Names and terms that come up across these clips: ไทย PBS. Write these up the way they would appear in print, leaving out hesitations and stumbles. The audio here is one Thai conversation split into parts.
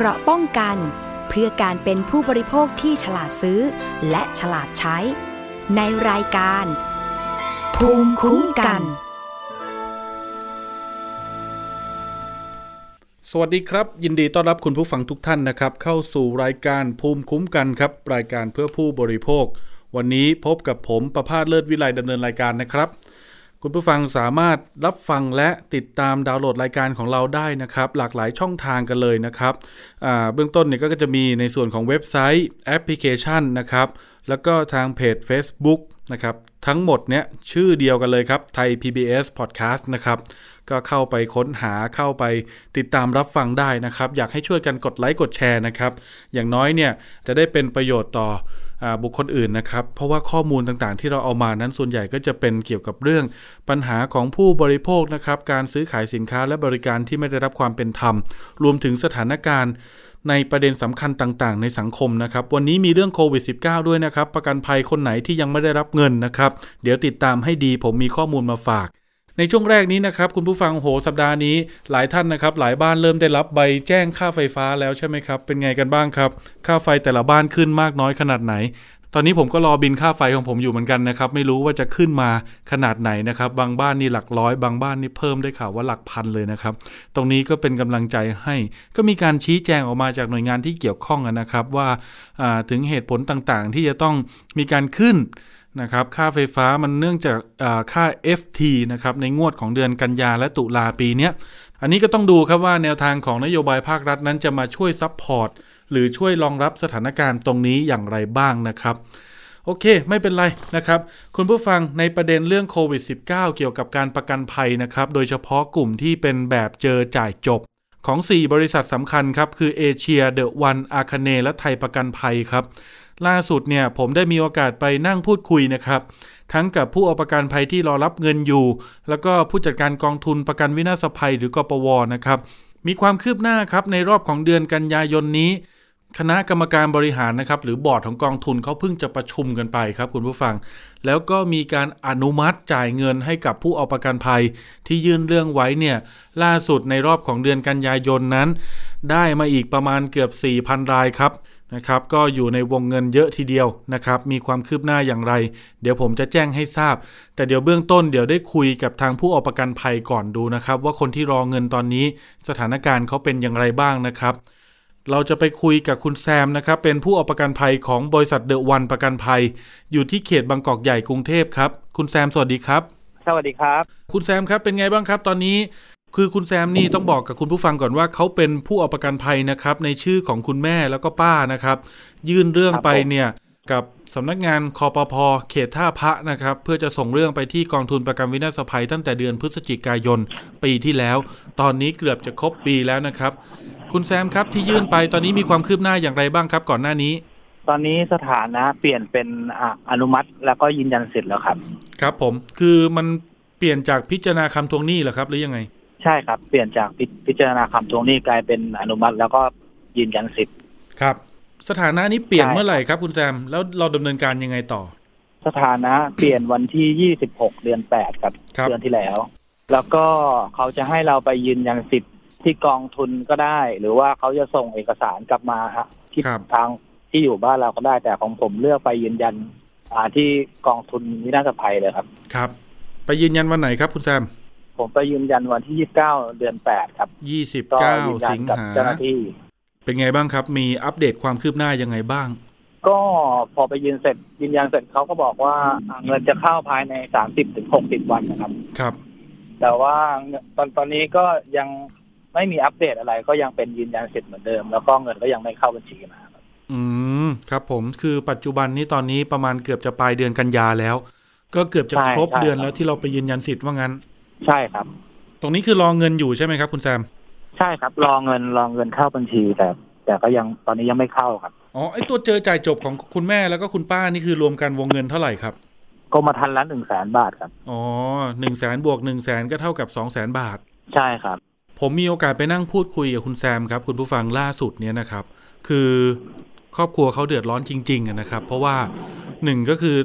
เกราะป้องกันเพื่อการเป็นผู้บริโภคที่ฉลาดซื้อและฉลาดใช้ในรายการภูมิคุ้มกันสวัสดีครับยินดีต้อนรับคุณผู้ฟังทุกท่านนะครับเข้าสู่รายการภูมิคุ้มกันครับรายการเพื่อผู้บริโภควันนี้พบกับผมประภาสเลิศวิไลดำเนินรายการนะครับคุณผู้ฟังสามารถรับฟังและติดตามดาวน์โหลดรายการของเราได้นะครับหลากหลายช่องทางกันเลยนะครับเบื้องต้นเนี่ยก็จะมีในส่วนของเว็บไซต์แอปพลิเคชันนะครับแล้วก็ทางเพจ Facebook นะครับทั้งหมดเนี่ยชื่อเดียวกันเลยครับไทย PBS Podcast นะครับก็เข้าไปค้นหาเข้าไปติดตามรับฟังได้นะครับอยากให้ช่วยกันกดไลค์กดแชร์นะครับอย่างน้อยเนี่ยจะได้เป็นประโยชน์ต่อบุคคลอื่นนะครับเพราะว่าข้อมูลต่างๆที่เราเอามานั้นส่วนใหญ่ก็จะเป็นเกี่ยวกับเรื่องปัญหาของผู้บริโภคนะครับการซื้อขายสินค้าและบริการที่ไม่ได้รับความเป็นธรรมรวมถึงสถานการณ์ในประเด็นสำคัญต่างๆในสังคมนะครับวันนี้มีเรื่องโควิด -19 ด้วยนะครับประกันภัยคนไหนที่ยังไม่ได้รับเงินนะครับเดี๋ยวติดตามให้ดีผมมีข้อมูลมาฝากในช่วงแรกนี้นะครับคุณผู้ฟังโหสัปดาห์นี้หลายท่านนะครับหลายบ้านเริ่มได้รับใบแจ้งค่าไฟฟ้าแล้วใช่ไหมครับเป็นไงกันบ้างครับค่าไฟแต่ละบ้านขึ้นมากน้อยขนาดไหนตอนนี้ผมก็รอบินค่าไฟของผมอยู่เหมือนกันนะครับไม่รู้ว่าจะขึ้นมาขนาดไหนนะครับบางบ้านนี่หลักร้อยบางบ้านนี่เพิ่มได้ข่าวว่าหลักพันเลยนะครับตรงนี้ก็เป็นกำลังใจให้ก็มีการชี้แจงออกมาจากหน่วยงานที่เกี่ยวข้องนะครับว่าถึงเหตุผลต่างๆที่จะต้องมีการขึ้นนะครับค่าไฟฟ้ามันเนื่องจากค่า FT นะครับในงวดของเดือนกันยาและตุลาปีเนี้ยอันนี้ก็ต้องดูครับว่าแนวทางของนโยบายภาครัฐนั้นจะมาช่วยซัพพอร์ตหรือช่วยรองรับสถานการณ์ตรงนี้อย่างไรบ้างนะครับโอเคไม่เป็นไรนะครับคุณผู้ฟังในประเด็นเรื่องโควิด -19 เกี่ยวกับการประกันภัยนะครับโดยเฉพาะกลุ่มที่เป็นแบบเจอจ่ายจบของ4บริษัทสำคัญครับคือเอเชียเดอะวันอาคาเนและไทยประกันภัยครับล่าสุดเนี่ยผมได้มีโอกาสไปนั่งพูดคุยนะครับทั้งกับผู้เอาประกันภัยที่รอรับเงินอยู่แล้วก็ผู้จัดการกองทุนประกันวินาศภัยหรือกปว.นะครับมีความคืบหน้าครับในรอบของเดือนกันยายนนี้คณะกรรมการบริหารนะครับหรือบอร์ดของกองทุนเขาเพิ่งจะประชุมกันไปครับคุณผู้ฟังแล้วก็มีการอนุมัติจ่ายเงินให้กับผู้เอาประกันภัยที่ยื่นเรื่องไว้เนี่ยล่าสุดในรอบของเดือนกันยายนนั้นได้มาอีกประมาณเกือบ 4,000 รายครับนะครับก็อยู่ในวงเงินเยอะทีเดียวนะครับมีความคืบหน้าอย่างไรเดี๋ยวผมจะแจ้งให้ทราบแต่เดี๋ยวเบื้องต้นเดี๋ยวได้คุยกับทางผู้เอาประกันภัยก่อนดูนะครับว่าคนที่รอเงินตอนนี้สถานการณ์เขาเป็นอย่างไรบ้างนะครับเราจะไปคุยกับคุณแซมนะครับเป็นผู้เอาประกันภัยของบริษัทเดอะวันประกันภัยอยู่ที่เขตบางกอกใหญ่กรุงเทพครับคุณแซมสวัสดีครับสวัสดีครับคุณแซมครับเป็นไงบ้างครับตอนนี้คือคุณแซมนี่ต้องบอกกับคุณผู้ฟังก่อนว่าเขาเป็นผู้เอาประกันภัยนะครับในชื่อของคุณแม่แล้วก็ป้านะครับยื่นเรื่องไปเนี่ยกับสำนักงานคปภ.เขตท่าพระนะครับเพื่อจะส่งเรื่องไปที่กองทุนประกันวินาศภัยตั้งแต่เดือนพฤศจิกายนปีที่แล้วตอนนี้เกือบจะครบปีแล้วนะครับคุณแซมครับที่ยื่นไปตอนนี้มีความคืบหน้าอย่างไรบ้างครับก่อนหน้านี้ตอนนี้สถานะเปลี่ยนเป็นอนุมัติแล้วก็ยืนยันสิทธิ์แล้วครับครับผมคือมันเปลี่ยนจากพิจารณาคำทวงหนี้เหรอครับหรือยังไงใช่ครับเปลี่ยนจากพิจารณาคำทวงหนี้กลายเป็นอนุมัติแล้วก็ยืนยันสิทธิ์ครับสถานะนี้เปลี่ยนเมื่อไหร่ครับคุณแซมแล้วเราดำเนินการยังไงต่อสถานะ เปลี่ยนวันที่26เดือน8ครับเดือนที่แล้วแล้วก็เขาจะให้เราไปยืนยันสิทธิ์ที่กองทุนก็ได้หรือว่าเขาจะส่งเอกสารกลับมาที่ทางที่อยู่บ้านเราก็ได้แต่ของผมเลือกไปยืนยันที่กองทุนวินาศภัยเลยครับครับไปยืนยันวันไหนครับคุณแซมผมไปยืนยันวันที่29เดือน8ครับ29สิงหาคมเป็นไงบ้างครับมีอัปเดตความคืบหน้ายังไงบ้างก็พอไปยืนยันเสร็จเขาก็บอกว่าเงินจะเข้าภายใน 30-60 วันนะครับครับแต่ว่าตอนนี้ก็ยังไม่มีอัปเดตอะไรก็ยังเป็นยืนยันเสร็จเหมือนเดิมแล้วก็เงินก็ยังไม่เข้าบัญชีนะครับครับผมคือปัจจุบันนี้ตอนนี้ประมาณเกือบจะปลายเดือนกันยาแล้วก็เกือบจะครบเดือนแล้วที่เราไปยืนยันสิทธิ์ว่างั้นใช่ครับตรงนี้คือรอเงินอยู่ใช่ไหมครับคุณแซมใช่ครับรอเงินเข้าบัญชีแต่ก็ยังตอนนี้ยังไม่เข้าครับอ๋อไอตัวเจอจ่ายจบของคุณแม่แล้วก็คุณป้านี่คือรวมกันวงเงินเท่าไหร่ครับก็มาทันละ 100,000 บาทครับอ๋อ 100,000 บวก 100,000 ก็เท่ากับ 200,000 บาทใช่ครับผมมีโอกาสไปนั่งพูดคุยกับคุณแซมครับคุณผู้ฟังล่าสุดเนี่ยนะครับคือครอบครัวเขาเดือดร้อนจริงๆนะครับเพราะว่า1ก็คือ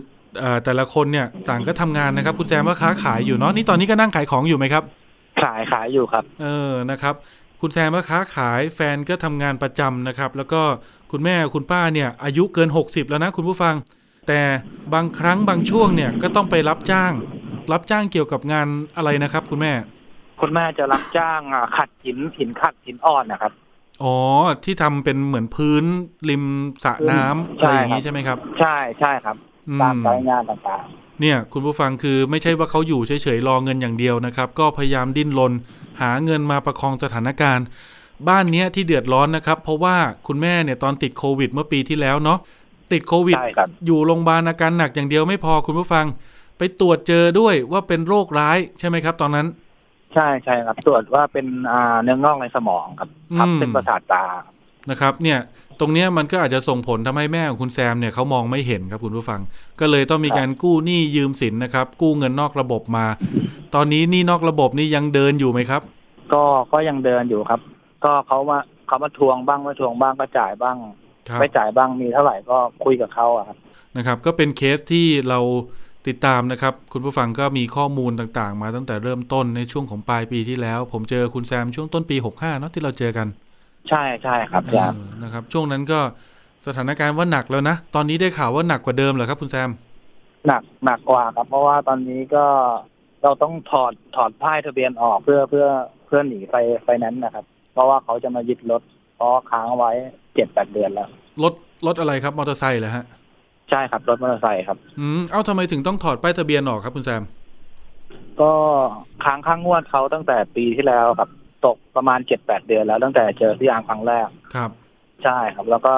แต่ละคนเนี่ยต่างก็ทำงานนะครับคุณแซมว่าค้าขายอยู่เนาะนี่ตอนนี้ก็นั่งขายของอยู่ไหมครับขายอยู่ครับนะครับ คุณแซมก็ค้าขายแฟนก็ทำงานประจำนะครับแล้วก็คุณแม่คุณป้าเนี่ยอายุเกิน60แล้วนะคุณผู้ฟังแต่บางครั้งบางช่วงเนี่ยก็ต้องไปรับจ้างเกี่ยวกับงานอะไรนะครับคุณแม่จะรับจ้างขัดหินขัดหินอ่อนนะครับอ๋อที่ทำเป็นเหมือนพื้นริมสระน้ำอะไรอย่างนี้ใช่ไหมครับใช่ครับตามรายงานต่างๆเนี่ยคุณผู้ฟังคือไม่ใช่ว่าเขาอยู่เฉยๆรอเงินอย่างเดียวนะครับก็พยายามดิ้นรนหาเงินมาประคองสถานการณ์บ้านนี้ที่เดือดร้อนนะครับเพราะว่าคุณแม่เนี่ยตอนติดโควิดเมื่อปีที่แล้วเนาะติดโควิดอยู่โรงพยาบาลอาการหนักอย่างเดียวไม่พอคุณผู้ฟังไปตรวจเจอด้วยว่าเป็นโรคร้ายใช่ไหมครับตอนนั้นใช่ครับตรวจว่าเป็นเนื้องอกในสมองครับทับเส้นประสาทตานะครับเนี่ยตรงนี้มันก็อาจจะส่งผลทำให้แม่ของคุณแซมเนี่ยเขามองไม่เห็นครับคุณผู้ฟังก็เลยต้องมีการกู้หนี้ยืมสินนะครับกู้เงินนอกระบบมาตอนนี้หนี้นอกระบบนี่ยังเดินอยู่ไหมครับก็ยังเดินอยู่ครับก็เขามาทวงบ้างไม่ทวงบ้างก็จ่ายบ้างไม่จ่ายบ้างมีเท่าไหร่ก็คุยกับเขาครับนะครับก็เป็นเคสที่เราติดตามนะครับคุณผู้ฟังก็มีข้อมูลต่างๆมาตั้งแต่เริ่มต้นในช่วงของปลายปีที่แล้วผมเจอคุณแซมช่วงต้นปี65เนาะที่เราเจอกันใช่ครับนะครับช่วงนั้นก็สถานการณ์ว่าหนักแล้วนะตอนนี้ได้ข่าวว่าหนักกว่าเดิมเหรอครับคุณแซมหนักกว่าครับเพราะว่าตอนนี้ก็เราต้องถอดป้ายทะเบียนออกเพื่อหนีไฟแนนซ์นะครับเพราะว่าเขาจะมายึดรถเพราะค้างไว้ 7-8 เดือนแล้วรถอะไรครับมอเตอร์ไซค์เหรอฮะใช่ครับรถมอเตอร์ไซค์ครับเอ้าทำไมถึงต้องถอดป้ายทะเบียนออกครับคุณแซมก็ค้างค่างวดเขาตั้งแต่ปีที่แล้วครับตกประมาณ 7-8 เดือนแล้วตั้งแต่เจอที่ยางครั้งแรกครับใช่ครับแล้วก็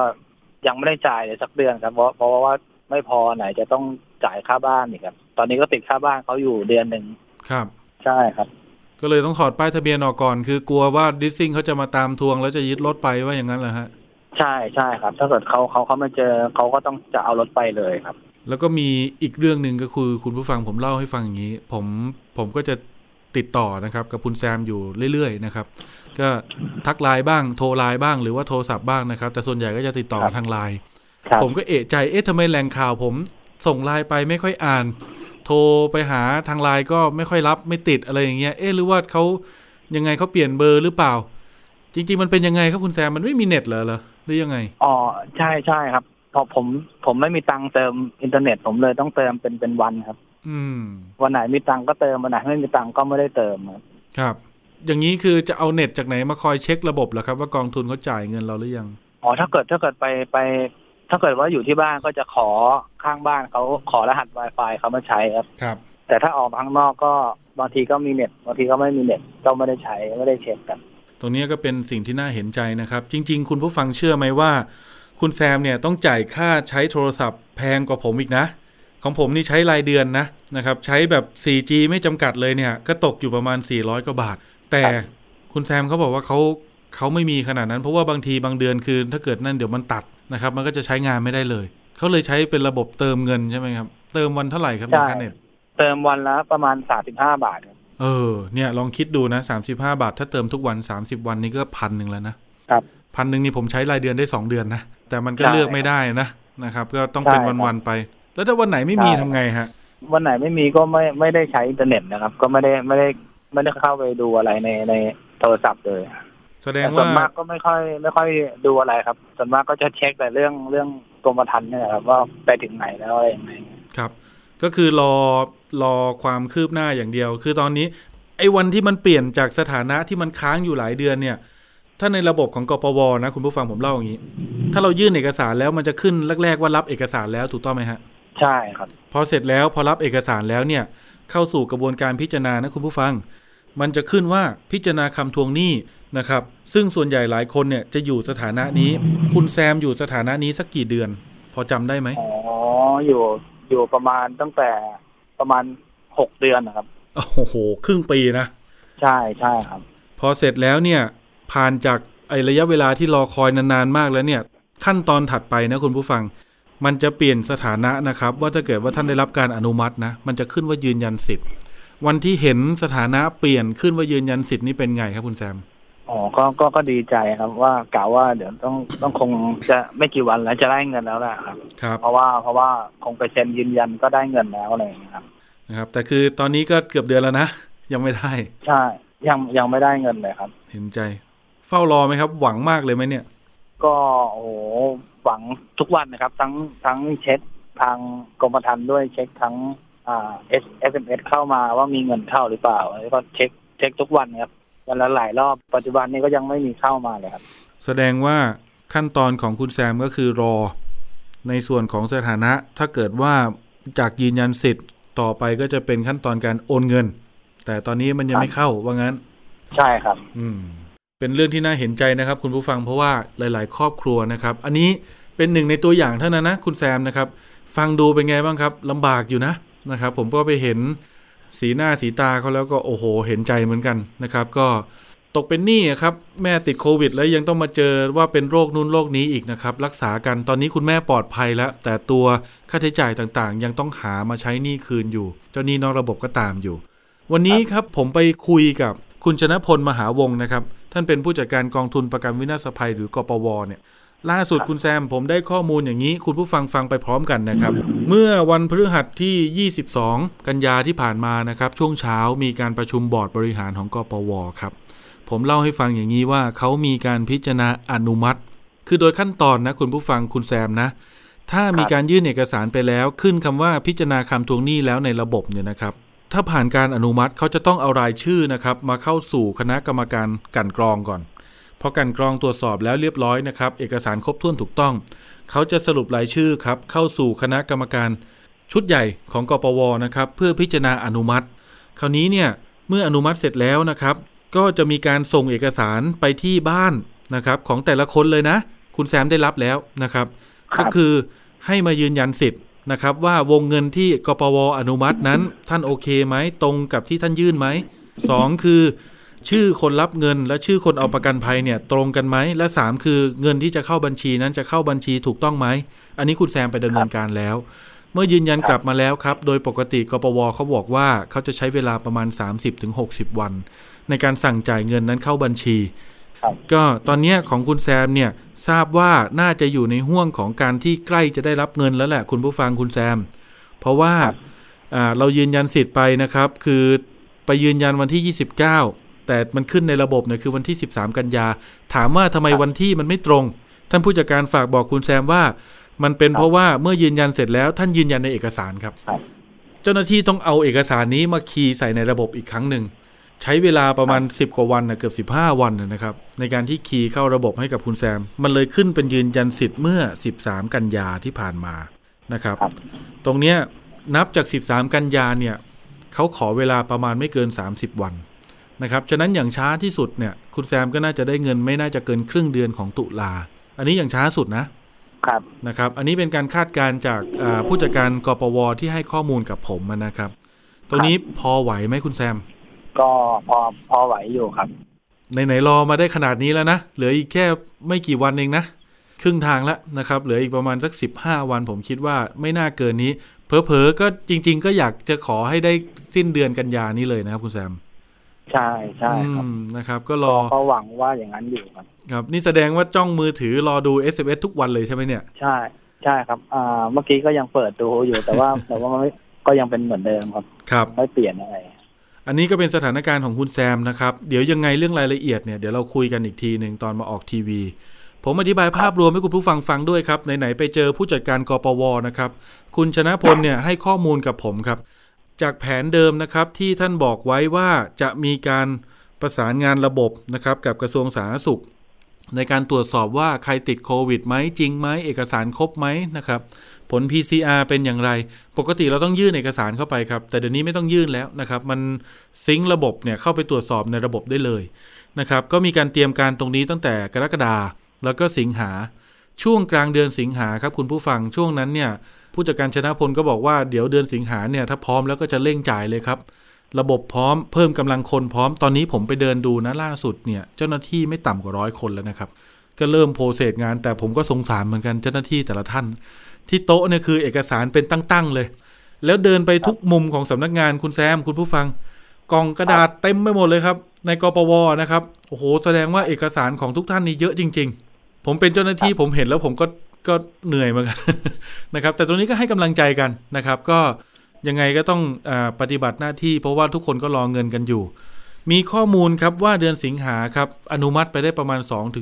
ยังไม่ได้จ่ายเลยสักเดือนครับเพราะว่าไม่พอไหนจะต้องจ่ายค่าบ้านอีกครับตอนนี้ก็ติดค่าบ้านเขาอยู่เดือนนึงครับใช่ครับก็เลยต้องถอดป้ายทะเบียนออกก่อนคือกลัวว่าดิสซิ่งเขาจะมาตามทวงแล้วจะยึดรถไปว่าอย่างนั้นเหรอฮะใช่ครับถ้าเกิดเขาไม่เจอเขาก็ต้องจะเอารถไปเลยครับแล้วก็มีอีกเรื่องนึงก็คือคุณผู้ฟังผมเล่าให้ฟังอย่างนี้ผมก็จะติดต่อนะครับกับคุณแซมอยู่เรื่อยๆนะครับก็ทักไลน์บ้างโทรไลน์บ้างหรือว่าโทรศัพท์บ้างนะครับแต่ส่วนใหญ่ก็จะติดต่อทางไลน์ผมก็เอะใจทำไมแหล่งข่าวผมส่งไลน์ไปไม่ค่อยอ่านโทรไปหาทางไลน์ก็ไม่ค่อยรับไม่ติดอะไรอย่างเงี้ยหรือว่าเขายังไงเขาเปลี่ยนเบอร์หรือเปล่าจริงๆมันเป็นยังไงครับคุณแซมมันไม่มีเน็ตเหรอหรือยังไงอ๋อใช่ครับพอผมไม่มีตังค์เติมอินเทอร์เน็ตผมเลยต้องเติมเป็นวันครับวันไหนมีตังค์ก็เติมวันไหนไม่มีตังค์ก็ไม่ได้เติมครับอย่างนี้คือจะเอาเน็ตจากไหนมาคอยเช็คระบบเหรอครับว่ากองทุนเขาจ่ายเงินเราหรือยังอ๋อถ้าเกิดไปถ้าเกิดว่าอยู่ที่บ้านก็จะขอข้างบ้านเขาขอรหัส Wi-Fi เขามาใช้ครับแต่ถ้าออกข้างนอกก็บางทีก็มีเน็ตบางทีก็ไม่มีเน็ตก็ไม่ได้ใช้ไม่ได้เช็คกันตรงนี้ก็เป็นสิ่งที่น่าเห็นใจนะครับจริงๆคุณผู้ฟังเชื่อไหมว่าคุณแซมเนี่ยต้องจ่ายค่าใช้โทรศัพท์แพงกว่าผมอีกนะของผมนี่ใช้รายเดือนนะครับใช้แบบ 4G ไม่จำกัดเลยเนี่ยก็ตกอยู่ประมาณ400กว่าบาทแต่คุณแซมเขาบอกว่าเขาไม่มีขนาดนั้นเพราะว่าบางทีบางเดือนคือถ้าเกิดนั่นเดี๋ยวมันตัดนะครับมันก็จะใช้งานไม่ได้เลยเขาเลยใช้เป็นระบบเติมเงินใช่ไหมครับเติมวันเท่าไหร่ครับในเน็ตเติมวันละประมาณ35 บาทเนี่ยลองคิดดูนะ35 บาทถ้าเติมทุกวัน30 วันนี่ก็ 1,000 นึงแล้วนะครับ 1,000 นึงนี่ผมใช้รายเดือนได้2 เดือนนะแต่มันก็เลือกไม่ได้นะครับก็ต้องเป็นวันๆไปแล้วถ้าวันไหนไม่มีทำไงฮะวันไหนไม่มีก็ไม่ได้ใช้อินเทอร์เน็ตนะครับก็ไม่ได้เข้าไปดูอะไรในโทรศัพท์เลยแสดงว่าส่วนมากก็ไม่ค่อยดูอะไรครับส่วนมากก็จะเช็คแต่เรื่องกรมธรรม์เนี่ยครับว่าไปถึงไหนแล้วอะไรยังไงครับก็คือรอความคืบหน้าอย่างเดียวคือตอนนี้ไอ้วันที่มันเปลี่ยนจากสถานะที่มันค้างอยู่หลายเดือนเนี่ยถ้าในระบบของกปวนะคุณผู้ฟังผมเล่าอย่างนี้ถ้าเรายื่นเอกสารแล้วมันจะขึ้นแรกๆว่ารับเอกสารแล้วถูกต้องไหมฮะใช่ครับพอเสร็จแล้วพอรับเอกสารแล้วเนี่ยเข้าสู่กระบวนการพิจารณานะคุณผู้ฟังมันจะขึ้นว่าพิจารณาคำทวงหนี้นะครับซึ่งส่วนใหญ่หลายคนเนี่ยจะอยู่สถานะนี้คุณแซมอยู่สถานะนี้สักกี่เดือนพอจำได้ไหมอ๋ออยู่ประมาณตั้งแต่ประมาณ6 เดือนนะครับโอ้โหครึ่งปีนะใช่ครับพอเสร็จแล้วเนี่ยผ่านจากไอ้ระยะเวลาที่รอคอยนานๆมากแล้วเนี่ยขั้นตอนถัดไปนะคุณผู้ฟังมันจะเปลี่ยนสถานะนะครับว่าถ้าเกิดว่าท่านได้รับการอนุมัตินะมันจะขึ้นว่ายืนยันสิทธิ์วันที่เห็นสถานะเปลี่ยนขึ้นว่ายืนยันสิทธิ์นี่เป็นไงครับคุณแซมอ๋อก็ดีใจครับว่ากล่าวว่าเดี๋ยวต้องคงจะไม่กี่วันแล้วจะได้เงินแล้วแหละครับเพราะว่าคงไปเซ็นยืนยันก็ได้เงินแล้วอะไรอย่างเงี้ยครับนะครับแต่คือตอนนี้ก็เกือบเดือนแล้วนะยังไม่ได้ใช่ยังไม่ได้เงินเลยครับเห็นใจ เฝ้ารอไหมครับหวังมากเลยไหมเนี่ยก็โอ้โหหวังทุกวันนะครับทั้งเช็คทางกรมธรรม์ด้วยเช็คทั้งSMS เข้ามาว่ามีเงินเข้าหรือเปล่าแล้วก็เช็คทุกวันครับวันละหลายรอบปัจจุบันนี้ก็ยังไม่มีเข้ามาเลยครับแสดงว่าขั้นตอนของคุณแซมก็คือรอในส่วนของสถานะถ้าเกิดว่าจากยืนยันสิทธิ์ต่อไปก็จะเป็นขั้นตอนการโอนเงินแต่ตอนนี้มันยังไม่เข้าว่างั้นใช่ครับเป็นเรื่องที่น่าเห็นใจนะครับคุณผู้ฟังเพราะว่าหลายๆครอบครัวนะครับอันนี้เป็นหนึ่งในตัวอย่างเท่านั้นนะคุณแซมนะครับฟังดูเป็นไงบ้างครับลำบากอยู่นะครับผมก็ไปเห็นสีหน้าสีตาเขาแล้วก็โอ้โหเห็นใจเหมือนกันนะครับก็ตกเป็นหนี้ครับแม่ติดโควิดแล้วยังต้องมาเจอว่าเป็นโรคนู้นโรคนี้อีกนะครับรักษากันตอนนี้คุณแม่ปลอดภัยแล้วแต่ตัวค่าใช้จ่ายต่างๆยังต้องหามาใช้หนี้คืนอยู่เจ้าหนี้นอกระบบก็ตามอยู่วันนี้ครับผมไปคุยกับคุณชนพลมหาวงศ์นะครับท่านเป็นผู้จัดการกองทุนประกันวินาศภัยหรือกปว.เนี่ยล่าสุดคุณแซมผมได้ข้อมูลอย่างนี้คุณผู้ฟังฟังไปพร้อมกันนะครับเมื่อวันพฤหัสที่22กันยาที่ผ่านมานะครับช่วงเช้ามีการประชุมบอร์ดบริหารของกปว.ครับผมเล่าให้ฟังอย่างนี้ว่าเขามีการพิจารณาอนุมัติคือโดยขั้นตอนนะคุณผู้ฟังคุณแซมนะถ้ามีการยื่นเอกสารไปแล้วขึ้นคำว่าพิจารณาคำทวงหนี้แล้วในระบบเนี่ยนะครับถ้าผ่านการอนุมัติเขาจะต้องเอารายชื่อนะครับมาเข้าสู่คณะกรรมการกันกรองก่อนพอกันกรองตรวจสอบแล้วเรียบร้อยนะครับเอกสารครบถ้วนถูกต้องเขาจะสรุปรายชื่อครับเข้าสู่คณะกรรมการชุดใหญ่ของกปว.นะครับเพื่อพิจารณาอนุมัติคราวนี้เนี่ยเมื่ออนุมัติเสร็จแล้วนะครับก็จะมีการส่งเอกสารไปที่บ้านนะครับของแต่ละคนเลยนะคุณแซมได้รับแล้วนะครับก็คือให้มายืนยันสิทธิ์นะครับว่าวงเงินที่กปว.อนุมัตินั้นท่านโอเคไหมตรงกับที่ท่านยื่นไหมสองคือชื่อคนรับเงินและชื่อคนเอาประกันภัยเนี่ยตรงกันไหมและสามคือเงินที่จะเข้าบัญชีนั้นจะเข้าบัญชีถูกต้องไหมอันนี้คุณแซมไปดำเนินการแล้วเมื่อยืนยันกลับมาแล้วครับโดยปกติกปว.เขาบอกว่าเขาจะใช้เวลาประมาณ 30-60 วันในการสั่งจ่ายเงินนั้นเข้าบัญชีก็ตอนนี้ของคุณแซมเนี่ยทราบว่าน่าจะอยู่ในห่วงของการที่ใกล้จะได้รับเงินแล้วแหละคุณผู้ฟังคุณแซมเพราะว่าเรายืนยันสิทธิ์ไปนะครับคือไปยืนยันวันที่29แต่มันขึ้นในระบบเนี่ยคือวันที่13กันยาถามว่าทำไมวันที่มันไม่ตรงท่านผู้จัดการฝากบอกคุณแซมว่ามันเป็นเพราะว่าเมื่อยืนยันเสร็จแล้วท่านยืนยันในเอกสารครับเจ้าหน้าที่ต้องเอาเอกสารนี้มาคีย์ใส่ในระบบอีกครั้งนึงใช้เวลาประมาณ10กว่าวันนะเกือบ15วันนะครับในการที่คีย์เข้าระบบให้กับคุณแซมมันเลยขึ้นเป็นยืนยันสิทธิ์เมื่อ13กันยาที่ผ่านมานะครับตรงเนี้ยนับจาก13กันยาเนี่ยเขาขอเวลาประมาณไม่เกิน30วันนะครับฉะนั้นอย่างช้าที่สุดเนี่ยคุณแซมก็น่าจะได้เงินไม่น่าจะเกินครึ่งเดือนของตุลาอันนี้อย่างช้าสุดนะครับนะครับอันนี้เป็นการคาดการณ์จากผู้จัดการกปว.ที่ให้ข้อมูลกับผมนะครับตรงนี้พอไหวไหมคุณแซมก็พอไหวอยู่ครับไหนๆรอมาได้ขนาดนี้แล้วนะเหลืออีกแค่ไม่กี่วันเองนะครึ่งทางแล้วนะครับเหลืออีกประมาณสัก15วันผมคิดว่าไม่น่าเกินนี้เผลอๆก็จริงๆก็อยากจะขอให้ได้สิ้นเดือนกันยานี้เลยนะครับคุณแซมใช่ใช่ครับนะครับก็รอก็หวังว่าอย่างนั้นอยู่ครับครับนี่แสดงว่าจ้องมือถือรอดู SMS ทุกวันเลยใช่ไหมเนี่ยใช่ใช่ครับเมื่อกี้ก็ยังเปิดดูอยู่แต่ว่าก็ยังเป็นเหมือนเดิมครับครับไม่เปลี่ยนอะไรอันนี้ก็เป็นสถานการณ์ของคุณแซมนะครับเดี๋ยวยังไงเรื่องรายละเอียดเนี่ยเดี๋ยวเราคุยกันอีกทีนึงตอนมาออกทีวีผมอธิบายภาพรวมให้คุณผู้ฟังฟังด้วยครับไหนๆไปเจอผู้จัดการกปว.นะครับคุณชนพลเนี่ยให้ข้อมูลกับผมครับจากแผนเดิมนะครับที่ท่านบอกไว้ว่าจะมีการประสานงานระบบนะครับกับกระทรวงสาธารณสุขในการตรวจสอบว่าใครติดโควิดไหมจริงไหมเอกสารครบไหมนะครับผล PCR เป็นอย่างไรปกติเราต้องยื่นเอกสารเข้าไปครับแต่เดี๋ยวนี้ไม่ต้องยื่นแล้วนะครับมันซิงค์ระบบเนี่ยเข้าไปตรวจสอบในระบบได้เลยนะครับก็มีการเตรียมการตรงนี้ตั้งแต่กรกฎาคมแล้วก็สิงหาช่วงกลางเดือนสิงหาครับคุณผู้ฟังช่วงนั้นเนี่ยผู้จัดการชนพลก็บอกว่าเดี๋ยวเดือนสิงหาเนี่ยถ้าพร้อมแล้วก็จะเร่งจ่ายเลยครับระบบพร้อมเพิ่มกำลังคนพร้อมตอนนี้ผมไปเดินดูนะล่าสุดเนี่ยเจ้าหน้าที่ไม่ต่ำกว่า100คนแล้วนะครับก็เริ่มโพเซสงานแต่ผมก็สงสารเหมือนกันเจ้าหน้าที่แต่ละท่านที่โต๊ะเนี่ยคือเอกสารเป็นตั้งๆเลยแล้วเดินไปทุกมุมของสำนักงานคุณแซมคุณผู้ฟังกล่องกระดาษเต็มไปหมดเลยครับในกปว.นะครับโอ้โหแสดงว่าเอกสารของทุกท่านนี่เยอะจริงๆผมเป็นเจ้าหน้าที่ผมเห็นแล้วผมก็เหนื่อยเหมือนกันนะครับแต่ตรงนี้ก็ให้กำลังใจกันนะครับก็ยังไงก็ต้องปฏิบัติหน้าที่เพราะว่าทุกคนก็รอเงินกันอยู่ มีข้อมูลครับว่าเดือนสิงหาครับอนุมัติไปได้ประมาณ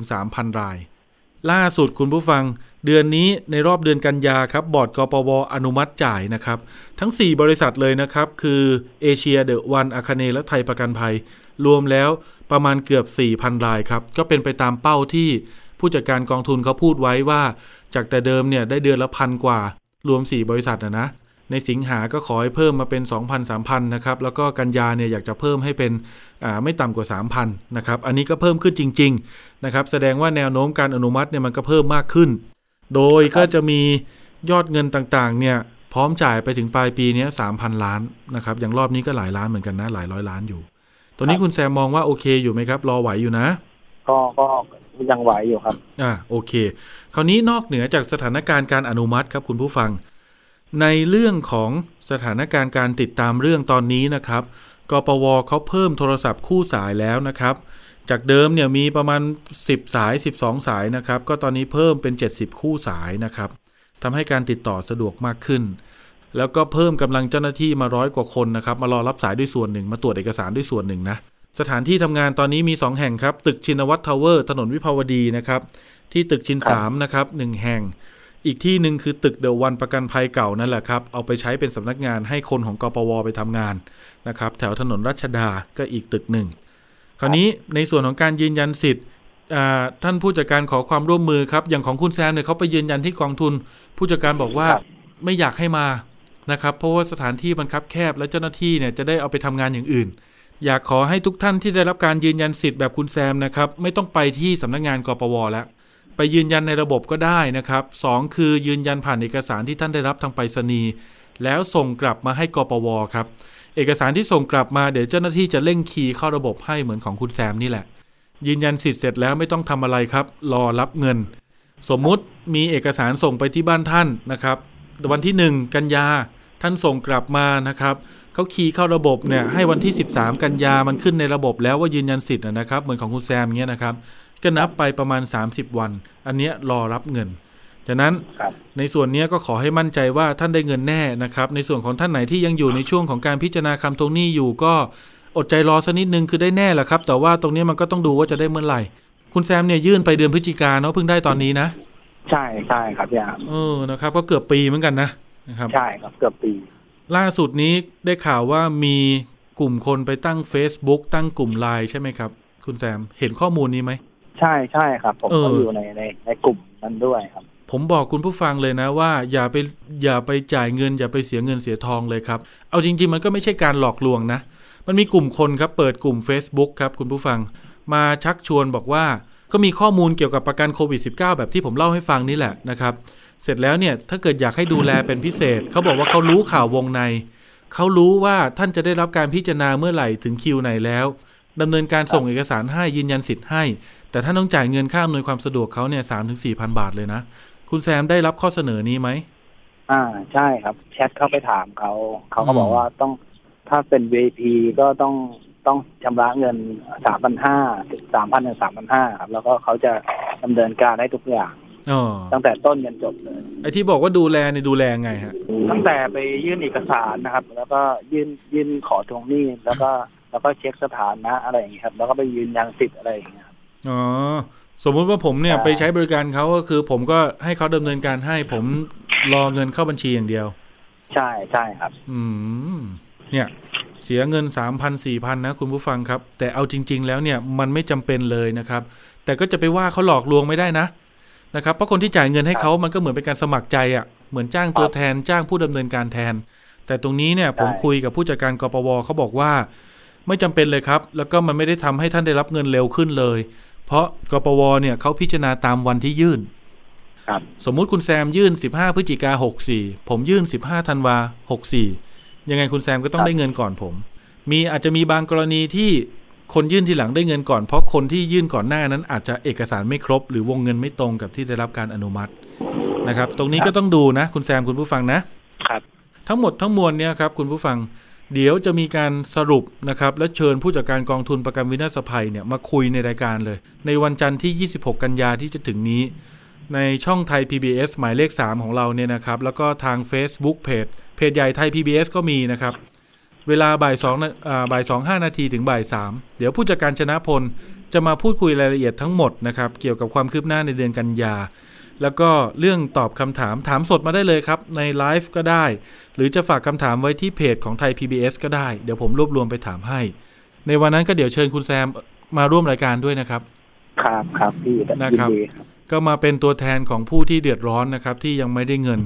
2-3,000 รายล่าสุดคุณผู้ฟังเดือนนี้ในรอบเดือนกันยาครับบอร์ดกปว.อนุมัติจ่ายนะครับทั้ง4บริษัทเลยนะครับคือเอเชียเดอะวันอาคาเนและไทยประกันภัยรวมแล้วประมาณเกือบ 4,000 รายครับก็เป็นไปตามเป้าที่ผู้จัดการกองทุนเขาพูดไว้ว่าจากแต่เดิมเนี่ยได้เดือนละ 1,000 กว่ารวม4บริษัทนะในสิงหาก็ขอให้เพิ่มมาเป็น 2,000 3,000 นะครับแล้วก็กันยาเนี่ยอยากจะเพิ่มให้เป็นไม่ต่ำกว่า 3,000 นะครับอันนี้ก็เพิ่มขึ้นจริงๆนะครับแสดงว่าแนวโน้มการอนุมัติเนี่ยมันก็เพิ่มมากขึ้นโดยก็จะมียอดเงินต่างๆเนี่ยพร้อมจ่ายไปถึงปลายปีนี้ 3,000 ล้านนะครับอย่างรอบนี้ก็หลายล้านเหมือนกันนะหลายร้อยล้านอยู่ตอนนี้คุณแซมมองว่าโอเคอยู่ไหมครับรอไหวอยู่นะก็ยังไหวอยู่ครับโอเคคราวนี้นอกเหนือจากสถานการณ์การอนุมัติครับคุณผู้ฟังในเรื่องของสถานการณ์การติดตามเรื่องตอนนี้นะครับกปว.เขาเพิ่มโทรศัพท์คู่สายแล้วนะครับจากเดิมเนี่ยมีประมาณ10สาย12สายนะครับก็ตอนนี้เพิ่มเป็น70คู่สายนะครับทำให้การติดต่อสะดวกมากขึ้นแล้วก็เพิ่มกำลังเจ้าหน้าที่มา100กว่าคนนะครับมารอรับสายด้วยส่วนหนึ่งมาตรวจเอกสารด้วยส่วนหนึ่งนะสถานที่ทำงานตอนนี้มี2แห่งครับตึกชินวัตรทาวเวอร์ถนนวิภาวดีนะครับที่ตึกชิน3นะครับ1แห่งอีกที่หนึ่งคือตึกเดอะวันประกันภัยเก่านั่นแหละครับเอาไปใช้เป็นสำนักงานให้คนของกปว.ไปทำงานนะครับแถวถนนรัชดาก็อีกตึกหนึ่งคราวนี้ในส่วนของการยืนยันสิทธิ์ท่านผู้จัดการขอความร่วมมือครับอย่างของคุณแซมเนี่ยเขาไปยืนยันที่กองทุนผู้จัดการบอกว่าไม่อยากให้มานะครับเพราะว่าสถานที่มันคับแคบและเจ้าหน้าที่เนี่ยจะได้เอาไปทำงานอย่างอื่นอยากขอให้ทุกท่านที่ได้รับการยืนยันสิทธิ์แบบคุณแซมนะครับไม่ต้องไปที่สำนักงานกปว.แล้วไปยืนยันในระบบก็ได้นะครับ2คือยืนยันผ่านเอกสารที่ท่านได้รับทางไปรษณีย์แล้วส่งกลับมาให้กปว.ครับเอกสารที่ส่งกลับมาเดี๋ยวเจ้าหน้าที่จะเร่งคีย์เข้าระบบให้เหมือนของคุณแซมนี่แหละยืนยันสิทธิ์เสร็จแล้วไม่ต้องทำอะไรครับรอรับเงินสมมุติมีเอกสารส่งไปที่บ้านท่านนะครับวันที่1กันยาท่านส่งกลับมานะครับเขาคีย์เข้าระบบเนี่ยให้วันที่13กันยามันขึ้นในระบบแล้วว่ายืนยันสิทธิ์นะครับเหมือนของคุณแซมเงี้ยนะครับก็นับไปประมาณ30วันอันเนี้ยรอรับเงินฉะนั้นในส่วนนี้ก็ขอให้มั่นใจว่าท่านได้เงินแน่นะครับในส่วนของท่านไหนที่ยังอยู่ในช่วงของการพิจารณาคำทวงหนี้อยู่ก็อดใจรอสักนิดนึงคือได้แน่แหละครับแต่ว่าตรงนี้มันก็ต้องดูว่าจะได้เมื่อไหร่คุณแซมเนี่ยยื่นไปเดือนพฤศจิกายนเนาะเพิ่งได้ตอนนี้นะใช่ใช่ครับพี่อานะครับก็เกือบปีเหมือนกันนะครับใช่ครับเกือบปีล่าสุดนี้ได้ข่าวว่ามีกลุ่มคนไปตั้ง Facebook ตั้งกลุ่ม LINE ใช่ไหมครับคุณแซมเห็นข้อมูลนี้ไหมใช่ใช่ครับผมก็อยู่ในกลุ่มนั้นด้วยครับผมบอกคุณผู้ฟังเลยนะว่าอย่าไปจ่ายเงินอย่าไปเสียเงินเสียทองเลยครับเอาจริงๆมันก็ไม่ใช่การหลอกลวงนะมันมีกลุ่มคนครับเปิดกลุ่ม Facebook ครับคุณผู้ฟังมาชักชวนบอกว่าก็มีข้อมูลเกี่ยวกับประกันโควิด -19 แบบที่ผมเล่าให้ฟังนี่แหละนะครับเสร็จแล้วเนี่ยถ้าเกิดอยากให้ดูแลเป็นพิเศษเขาบอกว่าเขารู้ข่าววงในเขารู้ว่าท่านจะได้รับการพิจารณาเมื่อไหร่ถึงคิวไหนแล้วดำเนินการส่งเอกสารให้ยืนยันสิทธิ์ให้แต่ท่านต้องจ่ายเงินค่าอำนวยความสะดวกเขาเนี่ย 3-4,000 บาทเลยนะคุณแซมได้รับข้อเสนอนี้ไหมใช่ครับแชทเข้าไปถามเขาก็บอกว่าต้องถ้าเป็น VIP ก็ต้องชำระเงิน 3,500 ถึง 3,000 ถึง 3,500 ครับแล้วก็เขาจะดำเนินการให้ทุกอย่างตั้งแต่ต้นจนจบเลยไอ้ที่บอกว่าดูแลเนี่ยดูแลไงฮะตั้งแต่ไปยื่นเอกสารนะครับแล้วก็ยื่นขอทวงหนี้แล้วก็เช็คสถานะอะไรอย่างเงี้ยครับแล้วก็ไปยืนยันสิทธิ์อะไรอย่างเงี้ยอ๋อสมมุติว่าผมเนี่ยไปใช้บริการเขาก็คือผมก็ให้เขาดำเนินการให้ผมรอเงินเข้าบัญชีอย่างเดียวใช่ใช่ครับเนี่ยเสียเงิน 3,000 4,000 นะคุณผู้ฟังครับแต่เอาจริงๆแล้วเนี่ยมันไม่จำเป็นเลยนะครับแต่ก็จะไปว่าเขาหลอกลวงไม่ได้นะครับเพราะคนที่จ่ายเงินให้เขามันก็เหมือนเป็นการสมัครใจอ่ะเหมือนจ้างตัวแทนจ้างผู้ดำเนินการแทนแต่ตรงนี้เนี่ยผมคุยกับผู้จัดการกปว.เขาบอกว่าไม่จำเป็นเลยครับแล้วก็มันไม่ได้ทำให้ท่านได้รับเงินเร็วขึ้นเลยเพราะกปว.เนี่ยเขาพิจารณาตามวันที่ยื่นสมมุติคุณแซมยื่น15พฤศจิกายน64ผมยื่น15ธันวาคม64ยังไงคุณแซมก็ต้องได้เงินก่อนผมมีอาจจะมีบางกรณีที่คนยื่นทีหลังได้เงินก่อนเพราะคนที่ยื่นก่อนหน้านั้นอาจจะเอกสารไม่ครบหรือวงเงินไม่ตรงกับที่ได้รับการอนุมัตินะครับตรงนี้ก็ต้องดูนะคุณแซมคุณผู้ฟังนะครับทั้งหมดทั้งมวลเนี่ยครับคุณผู้ฟังเดี๋ยวจะมีการสรุปนะครับและเชิญผู้จัดการกองทุนประกันวินาศภัยเนี่ยมาคุยในรายการเลยในวันจันทร์ที่26กันยาที่จะถึงนี้ในช่องไทย PBS หมายเลข3ของเราเนี่ยนะครับแล้วก็ทาง Facebook Page ใหญ่ไทย PBS ก็มีนะครับ เวลาบ่าย 2:05 น.ถึงบ่าย 3:00 นเดี๋ยวผู้จัดการชนะพลจะมาพูดคุยรายละเอียดทั้งหมดนะครับเกี่ยวกับความคืบหน้าในเดือนกันยาแล้วก็เรื่องตอบคำถามถามสดมาได้เลยครับในไลฟ์ก็ได้หรือจะฝากคำถามไว้ที่เพจของไทย PBS ก็ได้เดี๋ยวผมรวบรวมไปถามให้ในวันนั้นก็เดี๋ยวเชิญคุณแซมมาร่วมรายการด้วยนะครับครับพี่นะครับก็มาเป็นตัวแทนของผู้ที่เดือดร้อนนะครับที่ยังไม่ได้เงิน